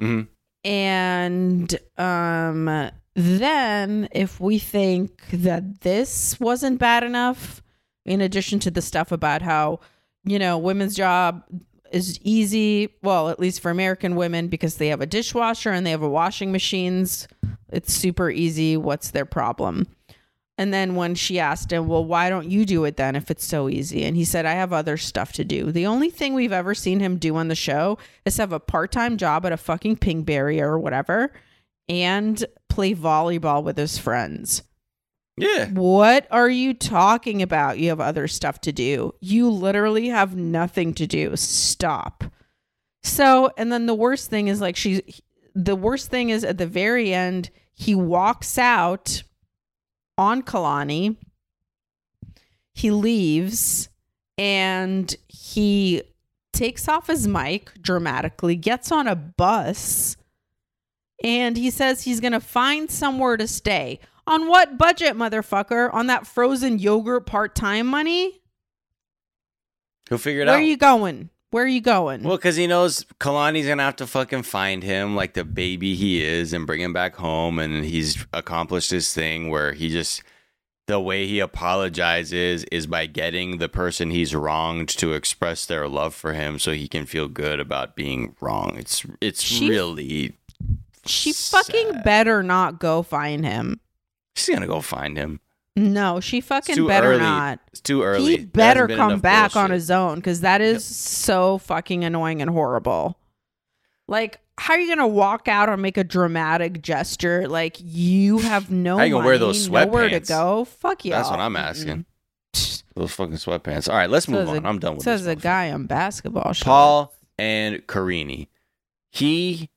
Mm-hmm. And um, then if we think that this wasn't bad enough, in addition to the stuff about how, you know, women's job... is easy, well, at least for American women, because they have a dishwasher and they have a washing machines. It's super easy. What's their problem? And then when she asked him, well, why don't you do it then if it's so easy? And he said, I have other stuff to do. The only thing we've ever seen him do on the show is have a part-time job at a fucking ping barrier or whatever and play volleyball with his friends. Yeah. What are you talking about? You have other stuff to do. You literally have nothing to do. Stop. So, and then the worst thing is like she's, the worst thing is at the very end, he walks out on Kalani. He leaves and he takes off his mic dramatically, gets on a bus, and he says he's going to find somewhere to stay. On what budget, motherfucker? On that frozen yogurt part-time money? He'll figure it out. Where are you going? Where are you going? Well, because he knows Kalani's going to have to fucking find him like the baby he is and bring him back home. And he's accomplished this thing where he just, the way he apologizes is by getting the person he's wronged to express their love for him so he can feel good about being wrong. It's it's she, really She sad. Fucking better not go find him. She's going to go find him. No, she fucking better early. not. It's too early. He better come back bullshit. on his own, because that is yep. so fucking annoying and horrible. Like, how are you going to walk out or make a dramatic gesture? Like, you have no money, wear those sweatpants? Nowhere to go. Fuck you. That's what I'm asking. Those fucking sweatpants. All right, let's so move on. A, I'm done with so this. Says a guy on basketball. Paul and Carini. He.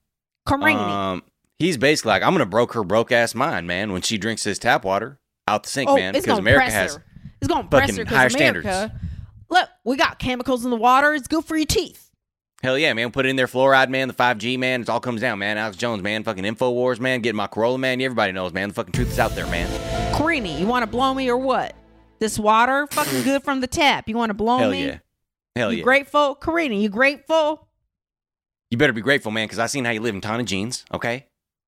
Carini. Um, he's basically like, I'm going to broke her broke ass mind, man, when she drinks his tap water. Out the sink, oh, man, because America has it's gonna fucking her higher America, standards. Look, we got chemicals in the water. It's good for your teeth. Hell yeah, man. Put it in there, fluoride, man. The five G, man. It all comes down, man. Alex Jones, man. Fucking InfoWars, man. Getting my Corolla, man. Everybody knows, man. The fucking truth is out there, man. Carini, you want to blow me or what? This water, fucking good from the tap. You want to blow Hell me? Hell yeah. Hell you yeah. Grateful, Carini? You grateful? You better be grateful, man, because I seen how you live in ton of jeans. Okay,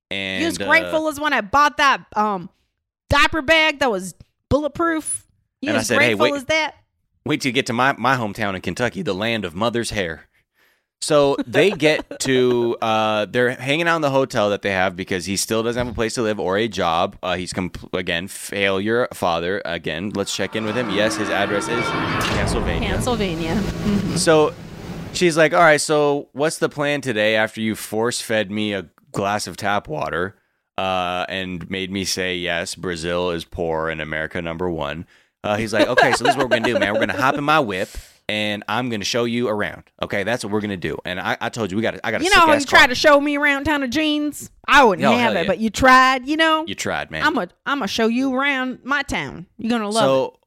and you as uh, grateful as when I bought that um. diaper bag that was bulletproof. You and as I said, grateful hey, wait, as that? Wait till you get to my, my hometown in Kentucky, the land of mother's hair. So they get to, uh, they're hanging out in the hotel that they have because he still doesn't have a place to live or a job. Uh, he's, compl- again, failure father. Again, let's check in with him. Yes, his address is Pennsylvania. Pennsylvania. Mm-hmm. So she's like, all right, so what's the plan today after you force fed me a glass of tap water? Uh, and made me say, yes, Brazil is poor and America number one. Uh, he's like, okay, so this is what we're going to do, man. We're going to hop in my whip and I'm going to show you around. Okay, that's what we're going to do. And I, I told you, we got I got to. You know how you tried to show me around town of jeans? I wouldn't oh, have it, yeah. but you tried, you know? You tried, man. I'm going I'm to show you around my town. You're going to love so, it. So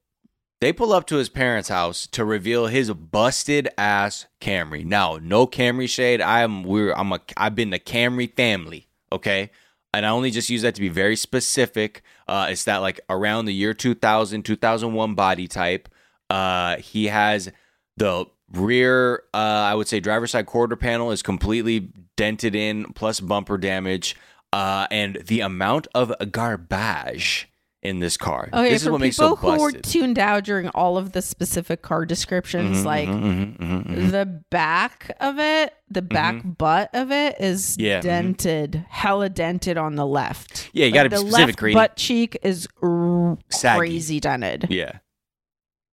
they pull up to his parents' house to reveal his busted-ass Camry. Now, no Camry shade. I'm, we're, I'm a, I've been the Camry family, okay? And I only just use that to be very specific. Uh, it's that like around the year two thousand, two thousand one body type. Uh, he has the rear, uh, I would say driver's side quarter panel is completely dented in, plus bumper damage. Uh, and the amount of garbage in this car. Okay, this is what makes so busted. People who were tuned out during all of the specific car descriptions, mm-hmm, like mm-hmm, mm-hmm, mm-hmm. the back of it, the back mm-hmm. butt of it is yeah. dented, mm-hmm. hella dented on the left. Yeah, you like gotta be specific, Creed. The left butt cheek is r- crazy dented. Yeah.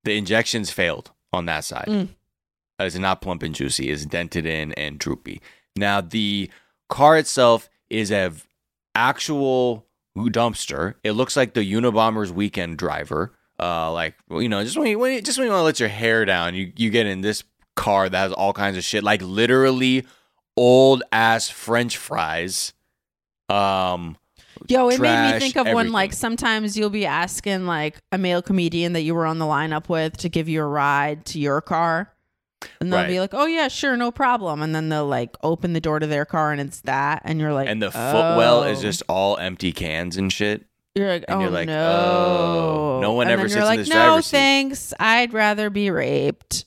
The injections failed on that side. Mm. It's not plump and juicy. It's dented in and droopy. Now, the car itself is a v- actual... dumpster. It looks like the Unabomber's weekend driver. Uh, like you know, just when you, when you just when you want to let your hair down, you you get in this car that has all kinds of shit, like literally old ass French fries. Um, yo, it trash, made me think of everything. When like sometimes you'll be asking like a male comedian that you were on the lineup with to give you a ride to your car, and they'll right. be like, "Oh yeah, sure, no problem," and then they'll like open the door to their car and it's that, and you're like, and the oh. footwell is just all empty cans and shit. You're like, and oh you're like, no, oh. no one and ever then sits you're in like, this no, driver's seat. No, thanks. I'd rather be raped.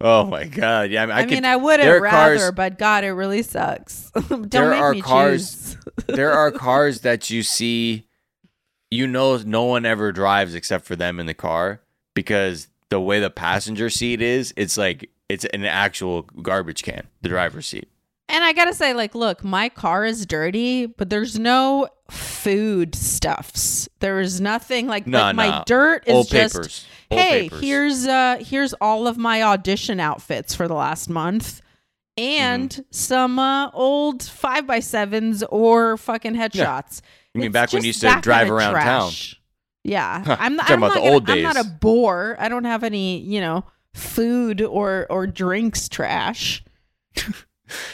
Oh my god! Yeah, I mean, I, I, could, mean, I wouldn't rather, cars, but God, it really sucks. Don't there make are me cars. Choose. There are cars that you see. You know, no one ever drives except for them in the car because the way the passenger seat is, it's like it's an actual garbage can, the driver's seat. And I got to say, like, look, my car is dirty, but there's no food stuffs. There is nothing like, no, like no. my dirt is Old just, papers. hey, papers. here's uh, here's all of my audition outfits for the last month. And mm-hmm. some uh, old five by sevens or fucking headshots. Yeah. You mean it's back when you used to drive around trash. Town? Yeah, huh. I'm not. Talking I'm about not the gonna, old days. I'm not a bore. I don't have any, you know, food or or drinks trash.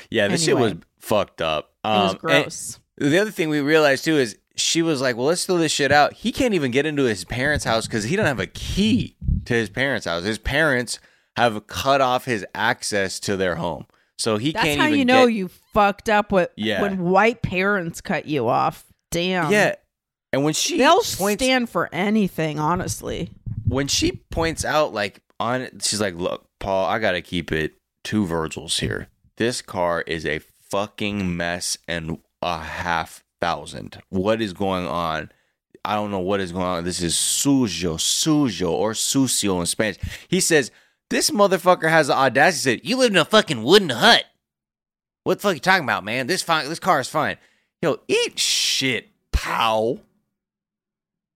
Yeah, this anyway. Shit was fucked up. Um, it was gross. The other thing we realized too is she was like, well, let's throw this shit out. He can't even get into his parents' house because he don't have a key to his parents' house. His parents have cut off his access to their home. So he That's can't even you know get... you fucked up with, yeah. when white parents cut you off. Damn. Yeah. And when she They'll points... stand for anything, honestly. When she points out, like, on, she's like, look, Paul, I got to keep it two Virgils here. This car is a fucking mess and a half thousand. What is going on? I don't know what is going on. This is sujo, sujo, or sucio in Spanish. He says, this motherfucker has the audacity. He said, you live in a fucking wooden hut. What the fuck are you talking about, man? This fine, this car is fine. Yo, eat shit, pal.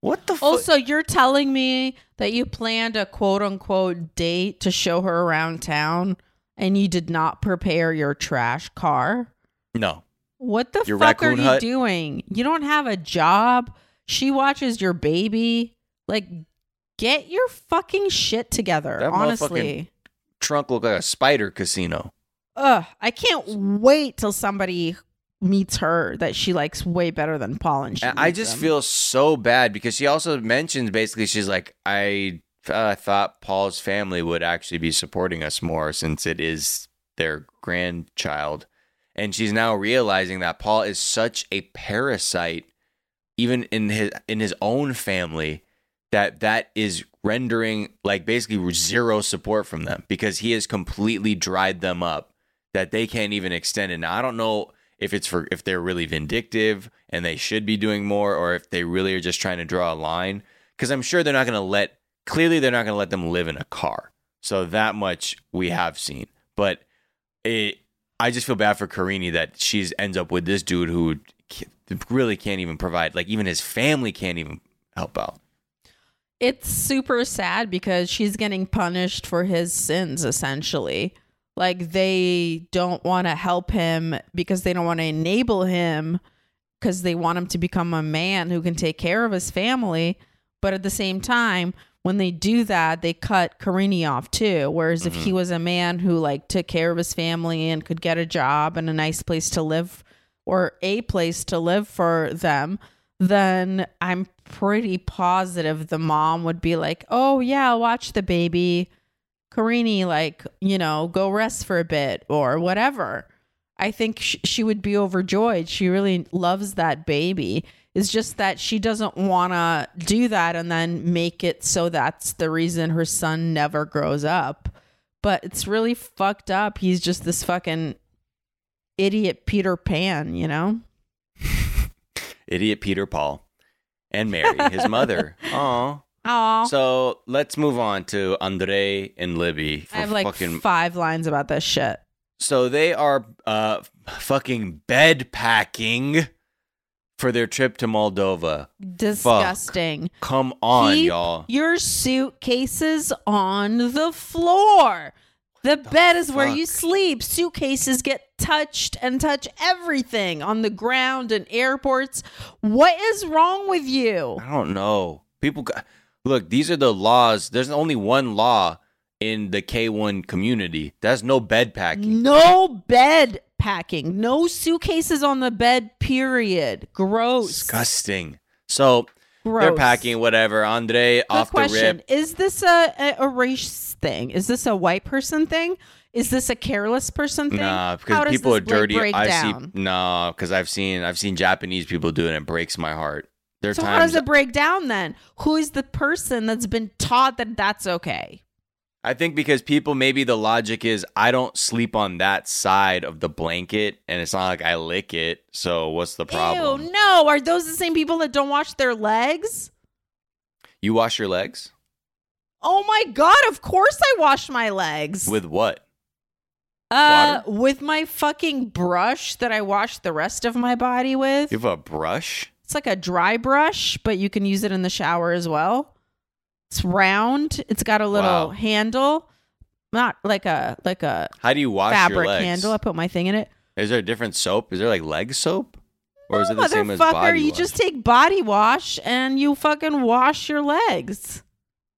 What the fuck? Also, you're telling me that you planned a quote-unquote date to show her around town and you did not prepare your trash car? No. What the your fuck are you hut? doing? You don't have a job. She watches your baby. Like, get your fucking shit together, that honestly. Trunk look like a spider casino. Ugh, I can't wait till somebody meets her that she likes way better than Paul and she. And I just them. feel so bad because she also mentions, basically, she's like, I uh, thought Paul's family would actually be supporting us more since it is their grandchild. And she's now realizing that Paul is such a parasite, even in his in his own family, that that is rendering, like, basically zero support from them because he has completely dried them up, that they can't even extend it. Now, I don't know if it's for if they're really vindictive and they should be doing more, or if they really are just trying to draw a line, because I'm sure they're not going to let, clearly they're not going to let them live in a car. So that much we have seen. But it... I just feel bad for Karini that she's ends up with this dude who really can't even provide, like, even his family can't even help out. It's super sad because she's getting punished for his sins, essentially. Like, they don't want to help him because they don't want to enable him because they want him to become a man who can take care of his family. But at the same time, when they do that, they cut Karini off too. Whereas mm-hmm. if he was a man who, like, took care of his family and could get a job and a nice place to live, or a place to live for them, then I'm pretty positive the mom would be like, oh yeah, I'll watch the baby. Karini, like, you know, go rest for a bit or whatever. I think sh- she would be overjoyed. She really loves that baby. It's just that she doesn't want to do that and then make it so that's the reason her son never grows up. But it's really fucked up. He's just this fucking idiot Peter Pan, you know? Idiot Peter Paul. And Mary, his mother. Aw. Aw. So let's move on to Andre and Libby. I have like fucking... five lines about this shit. So they are uh, fucking bed packing for their trip to Moldova. Disgusting. Fuck. Come on, Keep y'all. your suitcases on the floor. The, the bed is fuck? where you sleep. Suitcases get touched and touch everything on the ground and airports. What is wrong with you? I don't know. People, got, look, these are the laws. There's only one law in the K one community. That's no bed packing. No bed packing. No suitcases on the bed, period. Gross. Disgusting. So Gross. they're packing whatever. Andre, Good off question. the rip. Is this a, a race thing? Is this a white person thing? Is this a careless person thing? Nah, because How people does this are dirty. Break I've down? seen no, because I've seen I've seen Japanese people do it and it breaks my heart. There are so times how does it break down then? Who is the person that's been taught that that's okay? I think because people, maybe the logic is, I don't sleep on that side of the blanket, and it's not like I lick it, so what's the problem? Ew, no. Are those the same people that don't wash their legs? You wash your legs? Oh, my God. Of course I wash my legs. With what? Uh, Water? With my fucking brush that I wash the rest of my body with. You have a brush? It's like a dry brush, but you can use it in the shower as well. It's round. It's got a little wow. handle, not like a like a. How do you wash fabric your legs? Handle? I put my thing in it. Is there a different soap? Is there like leg soap, or no, is it the same as body? You wash? Just take body wash and you fucking wash your legs.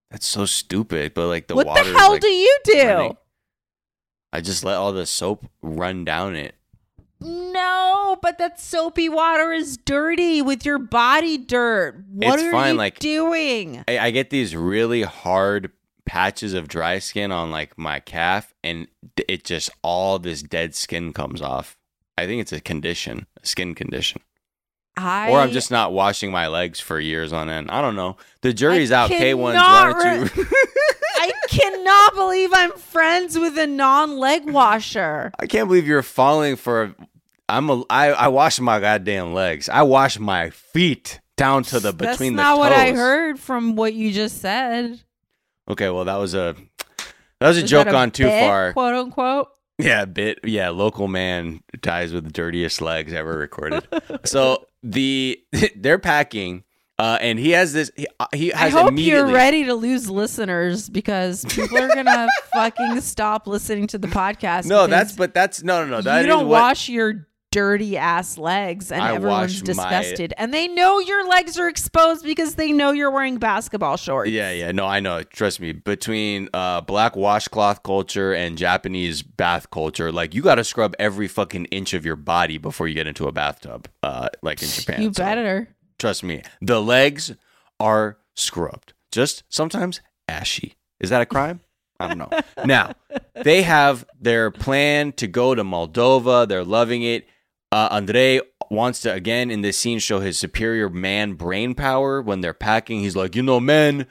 That's so stupid. But like the what water the hell is, like, do you do? Running. I just let all the soap run down it. No, but that soapy water is dirty with your body dirt. What it's are fine. you like, doing? I, I get these really hard patches of dry skin on like my calf, and it just all this dead skin comes off. I think it's a condition, a skin condition. I, or I'm just not washing my legs for years on end. I don't know. The jury's I out. K ones, why don't you? I cannot believe I'm friends with a non-leg washer. I can't believe you're falling for. I'm a. I, I wash my goddamn legs. I wash my feet down to the between the toes. That's not what I heard from what you just said. Okay, well that was a that was a was joke a on too bit, far, quote unquote. Yeah, bit. Yeah, local man ties with the dirtiest legs ever recorded. So the they're packing, uh, and he has this. He, he has. I hope immediately, you're ready to lose listeners because people are gonna fucking stop listening to the podcast. No, that's but that's no, no, no. That you don't what, wash your dirty ass legs, and I everyone's disgusted, my, and they know your legs are exposed because they know you're wearing basketball shorts. Yeah, yeah, no, I know. Trust me. Between uh, black washcloth culture and Japanese bath culture, like you got to scrub every fucking inch of your body before you get into a bathtub, uh, like in Japan. You so, better. Trust me, the legs are scrubbed. Just sometimes ashy. Is that a crime? I don't know. Now they have their plan to go to Moldova. They're loving it. Uh, Andre wants to, again, in this scene, show his superior man brain power. When they're packing, he's like, you know, men,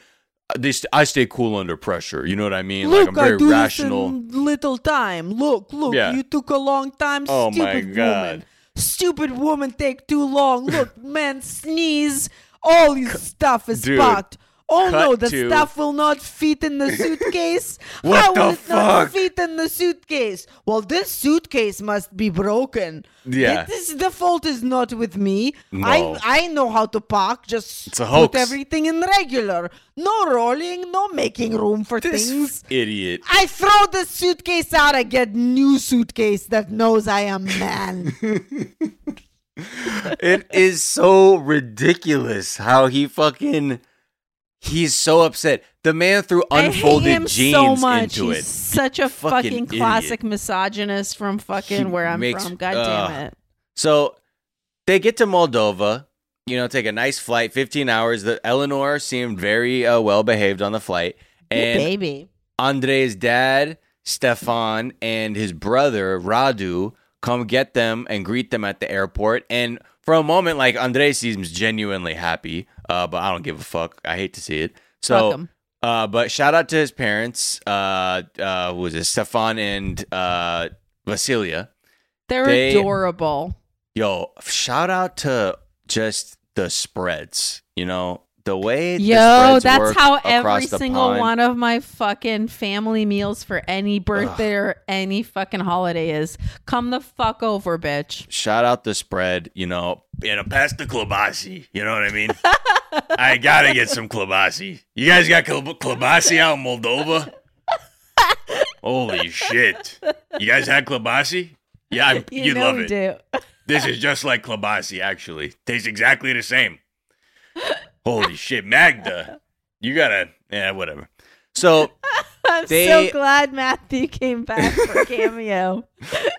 they st- I stay cool under pressure. You know what I mean? Look, like, I'm very I do rational. This in little time. Look, look, yeah. You took a long time. Oh, stupid my God. Woman. Stupid woman take too long. Look, man, sneeze. All your stuff is Dude. Packed. Oh, Cut no, the to... stuff will not fit in the suitcase. What How the will it fuck? Not fit in the suitcase? Well, this suitcase must be broken. Yeah. This, the fault is not with me. No. I, I know how to pack. Just it's a hoax. Put everything in regular. No rolling, no making room for this things. Idiot. I throw the suitcase out. I get new suitcase that knows I am man. It is so ridiculous how he fucking... He's so upset. The man threw unfolded jeans so much. into He's it. He's such a fucking, fucking classic misogynist from fucking he where I'm makes, from. God uh, damn it. So they get to Moldova, you know, take a nice flight, fifteen hours. The Eleanor seemed very uh, well behaved on the flight. And yeah, baby. Andre's dad, Stefan, and his brother, Radu, come get them and greet them at the airport. And for a moment, like, Andre seems genuinely happy, uh, but I don't give a fuck. I hate to see it. So, uh, but shout out to his parents, uh, uh, who was it, Stefan and uh, Vasilia. They're they, adorable. Yo, shout out to just the spreads, you know? The way Yo, the that's work how every single pond. One of my fucking family meals for any birthday Ugh. Or any fucking holiday is. Come the fuck over, bitch. Shout out the spread, you know, and a pasta klobasi. You know what I mean? I gotta get some klobasi. You guys got klobasi out in Moldova? Holy shit. You guys had klobasi? Yeah, I, you you'd love it. Do. This is just like klobasi, actually. Tastes exactly the same. Holy shit, Magda. You gotta, yeah, whatever. So, I'm they, so glad Matthew came back for cameo.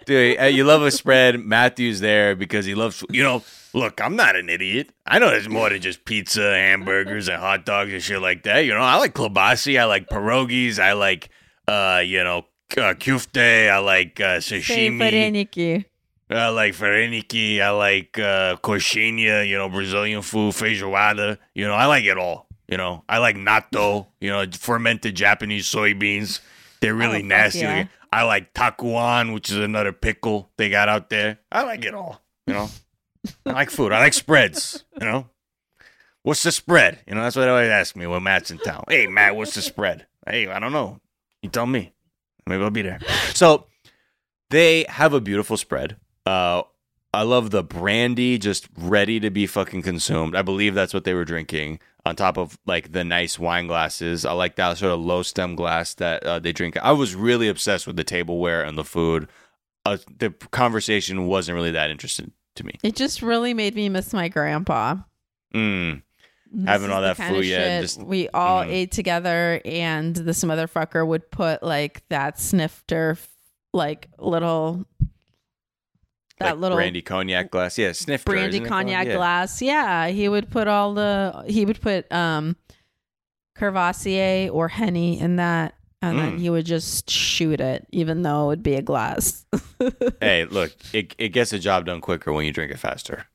Dude, you love a spread. Matthew's there because he loves, you know, look, I'm not an idiot. I know there's more than just pizza, hamburgers, and hot dogs and shit like that. You know, I like klobasi. I like pierogies. I like, uh, you know, uh, kufte. I like uh, sashimi. I like Fereniki, I like uh, coxinha, you know, Brazilian food, feijoada, you know, I like it all, you know. I like natto, you know, fermented Japanese soybeans. They're really oh, nasty. Yeah. I like takuan, which is another pickle they got out there. I like it all, you know. I like food. I like spreads, you know. What's the spread? You know, that's what they always ask me when Matt's in town. Hey, Matt, what's the spread? Hey, I don't know. You tell me. Maybe I'll be there. So they have a beautiful spread. Uh, I love the brandy, just ready to be fucking consumed. I believe that's what they were drinking on top of like the nice wine glasses. I like that sort of low stem glass that uh, they drink. I was really obsessed with the tableware and the food. Uh, the conversation wasn't really that interesting to me. It just really made me miss my grandpa. Mm. Having all that food yet. Just, we all mm. ate together, and this motherfucker would put like that snifter, like little... that like little brandy cognac glass. Yeah, sniff brandy cognac yeah. glass. Yeah, he would put all the he would put um, Courvoisier or Henny in that, and mm. then he would just shoot it, even though it would be a glass. Hey, look, it it gets the job done quicker when you drink it faster.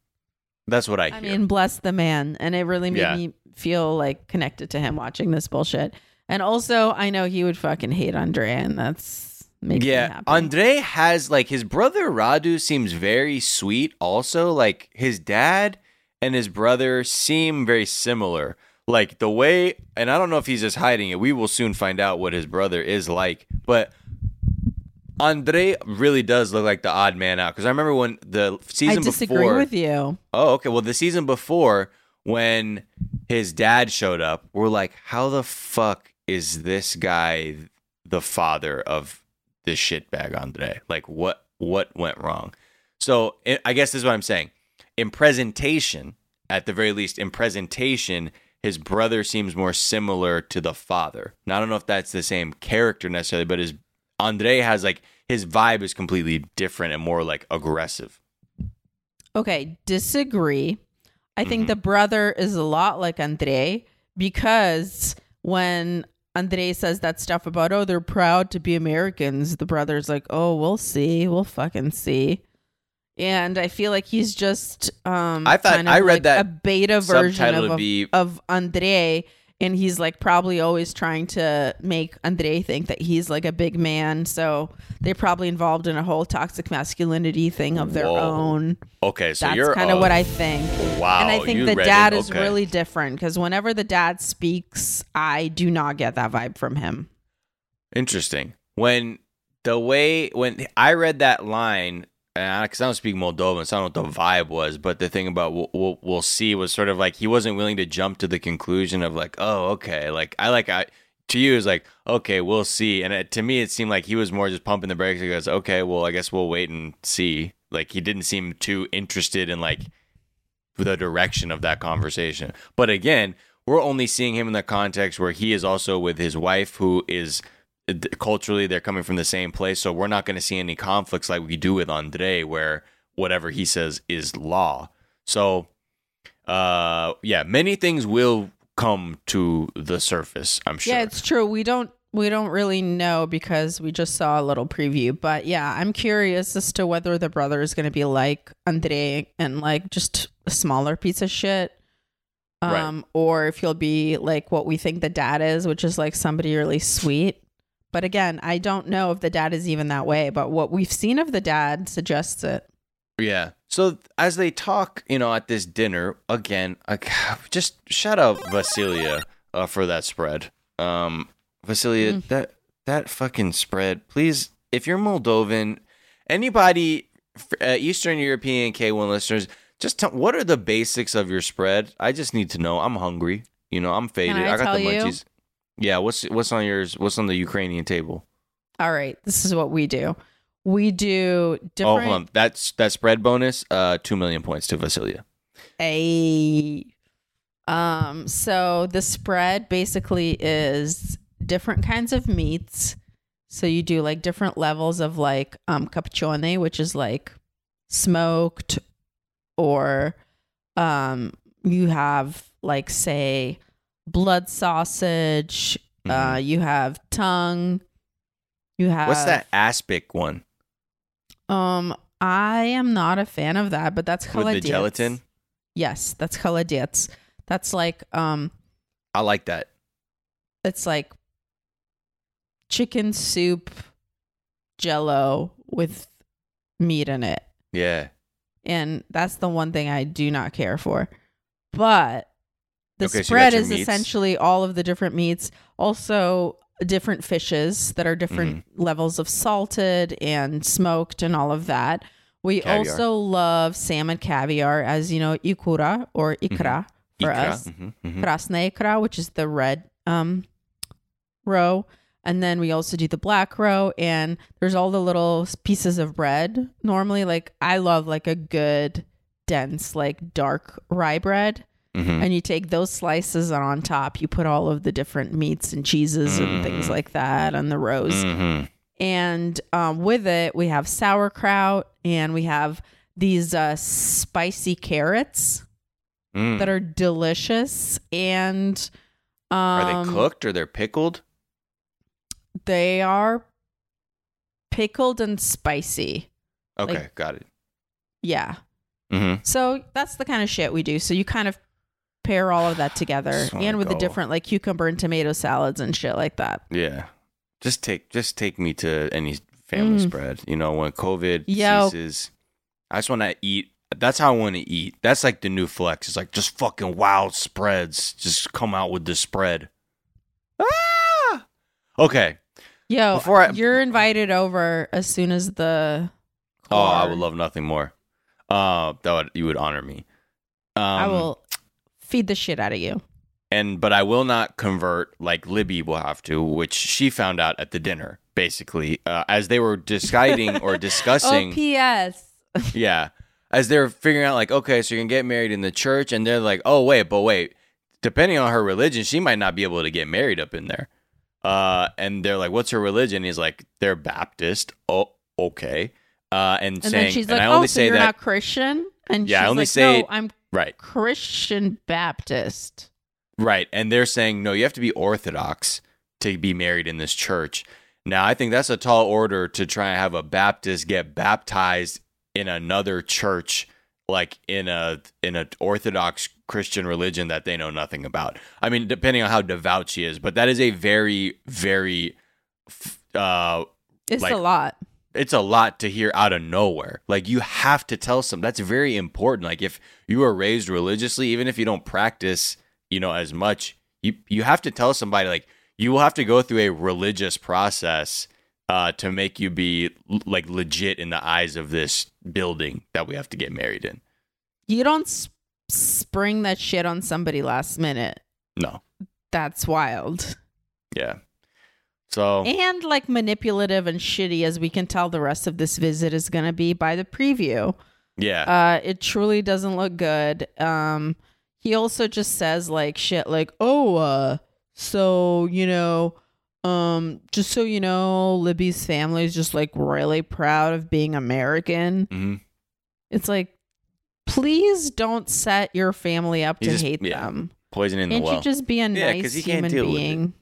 That's what I hear. I mean, bless the man, and it really made yeah. me feel like connected to him watching this bullshit. And also, I know he would fucking hate Andre, and that's. Makes yeah, me happy. Andre has like his brother Radu seems very sweet. Also, like his dad and his brother seem very similar. Like the way, and I don't know if he's just hiding it. We will soon find out what his brother is like. But Andre really does look like the odd man out because I remember when the season I disagree before. With you. Oh, okay. Well, the season before when his dad showed up, we're like, how the fuck is this guy the father of? This shitbag Andre. Like what what went wrong? So I guess this is what I'm saying. In presentation, at the very least, in presentation, his brother seems more similar to the father. Now I don't know if that's the same character necessarily, but his Andre has like his vibe is completely different and more like aggressive. Okay, disagree. I think mm-hmm. the brother is a lot like Andre because when Andre says that stuff about, oh, they're proud to be Americans. The brother's like, oh, we'll see. We'll fucking see. And I feel like he's just um, I thought I read like that a beta version of, a, be... of Andre. And he's like probably always trying to make Andre think that he's like a big man. So they're probably involved in a whole toxic masculinity thing of their Whoa. Own. Okay. So that's kind of what I think. Wow. And I think the dad okay. is really different because whenever the dad speaks, I do not get that vibe from him. Interesting. When the way when I read that line, because I don't speak Moldovan, so I don't know what the vibe was, but the thing about we'll, we'll, we'll see was sort of like he wasn't willing to jump to the conclusion of like, oh, okay. Like, I like, I to you, is like, okay, we'll see. And it, to me, it seemed like he was more just pumping the brakes. He goes, okay, well, I guess we'll wait and see. Like, he didn't seem too interested in like the direction of that conversation. But again, we're only seeing him in the context where he is also with his wife, who is. Culturally, they're coming from the same place, so we're not going to see any conflicts like we do with Andre, where whatever he says is law. So, uh, yeah, many things will come to the surface. I'm sure. Yeah, it's true. We don't we don't really know because we just saw a little preview. But yeah, I'm curious as to whether the brother is going to be like Andre and like just a smaller piece of shit. Um, right. Or if he'll be like what we think the dad is, which is like somebody really sweet. But again, I don't know if the dad is even that way, but what we've seen of the dad suggests it. Yeah. So as they talk, you know, at this dinner, again, I, just shout out Vasilia uh, for that spread. Um, Vasilia, mm. that that fucking spread. Please, if you're Moldovan, anybody, uh, Eastern European K one listeners, just tell, what are the basics of your spread? I just need to know. I'm hungry. You know, I'm faded. Can I, I got the munchies. You? Yeah, what's what's on yours? What's on the Ukrainian table? All right, this is what we do. We do different. Oh, hold on. That's that spread bonus. Uh, two million points to Vasilia. A, um, so the spread basically is different kinds of meats. So you do like different levels of like um capcione, which is like smoked, or um, you have like say. Blood sausage. Mm-hmm. Uh, you have tongue. You have what's that aspic one? Um, I am not a fan of that, but that's chaladiets. With the gelatin. Yes, that's chaladiets. That's like um. I like that. It's like chicken soup, jello with meat in it. Yeah, and that's the one thing I do not care for, but. The okay, spread so is meats. Essentially all of the different meats, also different fishes that are different mm-hmm. levels of salted and smoked and all of that. We caviar. Also love salmon caviar, as you know, ikura or ikra mm-hmm. for ikra. Us. Mm-hmm. Mm-hmm. Krasna ikra, which is the red um, roe. And then we also do the black roe. And there's all the little pieces of bread. Normally, like I love like a good, dense, like dark rye bread. Mm-hmm. And you take those slices and on top, you put all of the different meats and cheeses mm. and things like that on the rows. Mm-hmm. And um, with it, we have sauerkraut and we have these uh, spicy carrots mm. that are delicious. And um, are they cooked or they're pickled? They are pickled and spicy. Okay, like, got it. Yeah. Mm-hmm. So that's the kind of shit we do. So you kind of pair all of that together and with go. the different like cucumber and tomato salads and shit like that. Yeah. Just take just take me to any family mm. spread. You know, when COVID Yo. ceases, I just want to eat. That's how I want to eat. That's like the new flex. It's like just fucking wild spreads. Just come out with the spread. Ah! Okay. Yo, Before I, you're invited over as soon as the... Core. Oh, I would love nothing more. Uh, that would, you would honor me. Um, I will feed the shit out of you. And but I will not convert like Libby will have to, which she found out at the dinner, basically, uh, as they were deciding or discussing. Oh, P S Yeah, as they're figuring out, like, okay, so you can get married in the church, and they're like, oh wait, but wait, depending on her religion, she might not be able to get married up in there. Uh, and they're like, what's her religion? He's like, they're Baptist. Oh, okay. Uh, and, and saying, then she's like, and I only oh, so say you're that, not Christian? And yeah, she's I only like, say, no, I'm right. Christian Baptist. Right. And they're saying, no, you have to be Orthodox to be married in this church. Now, I think that's a tall order to try and have a Baptist get baptized in another church, like in a in an Orthodox Christian religion that they know nothing about. I mean, depending on how devout she is, but that is a very, very... Uh, it's like, a lot. It's a lot to hear out of nowhere. Like, you have to tell some. That's very important. Like, if you were raised religiously, even if you don't practice, you know, as much, you you have to tell somebody, like, you will have to go through a religious process uh, to make you be, like, legit in the eyes of this building that we have to get married in. You don't sp- spring that shit on somebody last minute. No. That's wild. Yeah. So, and like manipulative and shitty as we can tell the rest of this visit is going to be by the preview. Yeah. Uh, it truly doesn't look good. Um, he also just says like shit like, oh, uh, so, you know, um, just so you know, Libby's family is just like really proud of being American. Mm-hmm. It's like, please don't set your family up you to just, hate yeah, them. Poisoning the well. Can't you just be a yeah, nice human being?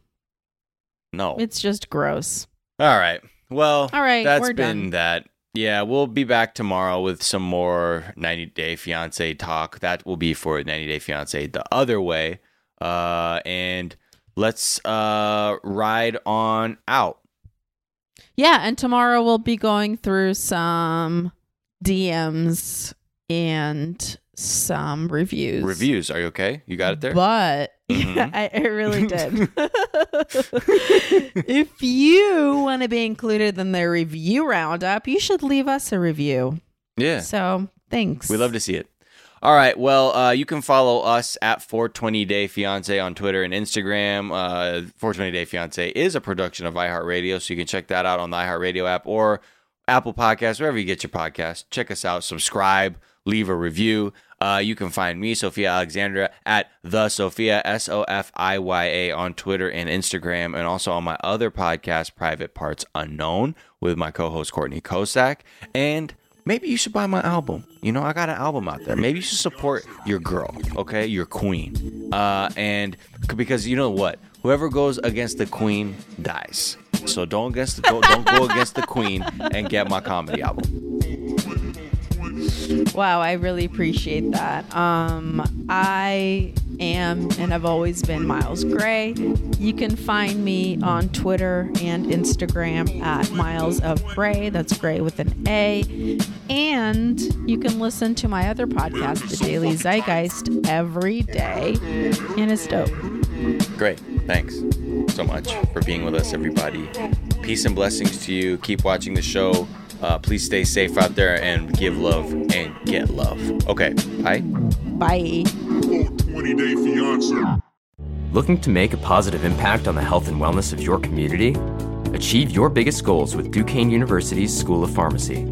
No. It's just gross. All right. Well, All right, that's been done. that. Yeah, we'll be back tomorrow with some more ninety Day Fiancé talk. That will be for ninety Day Fiancé the other way. Uh, and let's uh, ride on out. Yeah, and tomorrow we'll be going through some D Ms and some reviews. Reviews. Are you okay? You got it there? But... Mm-hmm. Yeah, I, I really did. If you want to be included in the review roundup, you should leave us a review. Yeah. So thanks. We love to see it. All right. Well, uh, you can follow us at four twenty Day Fiance on Twitter and Instagram. Uh, four twenty Day Fiance is a production of iHeartRadio, so you can check that out on the iHeartRadio app or Apple Podcasts, wherever you get your podcasts. Check us out. Subscribe. Leave a review. Uh, you can find me, Sofiya Alexandra, at the Sofiya, S O F I Y A, on Twitter and Instagram, and also on my other podcast, Private Parts Unknown, with my co-host Courtney Kosak. And maybe you should buy my album. You know, I got an album out there. Maybe you should support your girl, okay? Your queen. Uh, and because you know what? Whoever goes against the queen dies. So don't against the, go, don't go against the queen and get my comedy album. Wow, I really appreciate that. Um, I am and I've always been Miles Gray. You can find me on Twitter and Instagram at Miles of Gray. That's Gray with an A. And you can listen to my other podcast, The Daily Zeitgeist, every day. And it's dope. Great. Thanks so much for being with us, everybody. Peace and blessings to you. Keep watching the show. Uh, please stay safe out there and give love and get love. Okay, bye. Bye. four twenty Day Fiancé. Looking to make a positive impact on the health and wellness of your community? Achieve your biggest goals with Duquesne University's School of Pharmacy.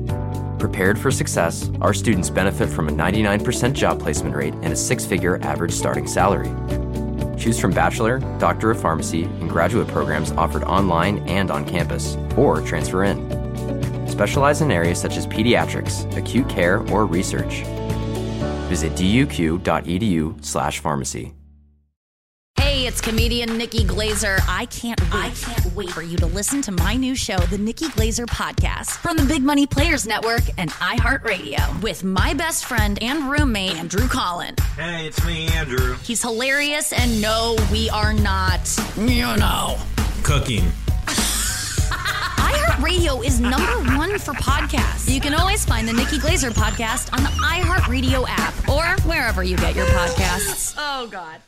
Prepared for success, our students benefit from a ninety-nine percent job placement rate and a six-figure average starting salary. Choose from bachelor, doctor of pharmacy, and graduate programs offered online and on campus, or transfer in. specialize in areas such as pediatrics, acute care, or research. Visit d u q dot e d u slash pharmacy. Hey, it's comedian Nikki Glaser. I can't wait. I can't wait for you to listen to my new show, The Nikki Glaser Podcast, from the Big Money Players Network and iHeartRadio, with my best friend and roommate, Andrew Collin. Hey, it's me, Andrew. He's hilarious, and no, we are not, you know, cooking. iHeartRadio is number one for podcasts. You can always find the Nikki Glaser Podcast on the iHeartRadio app or wherever you get your podcasts. Oh, God.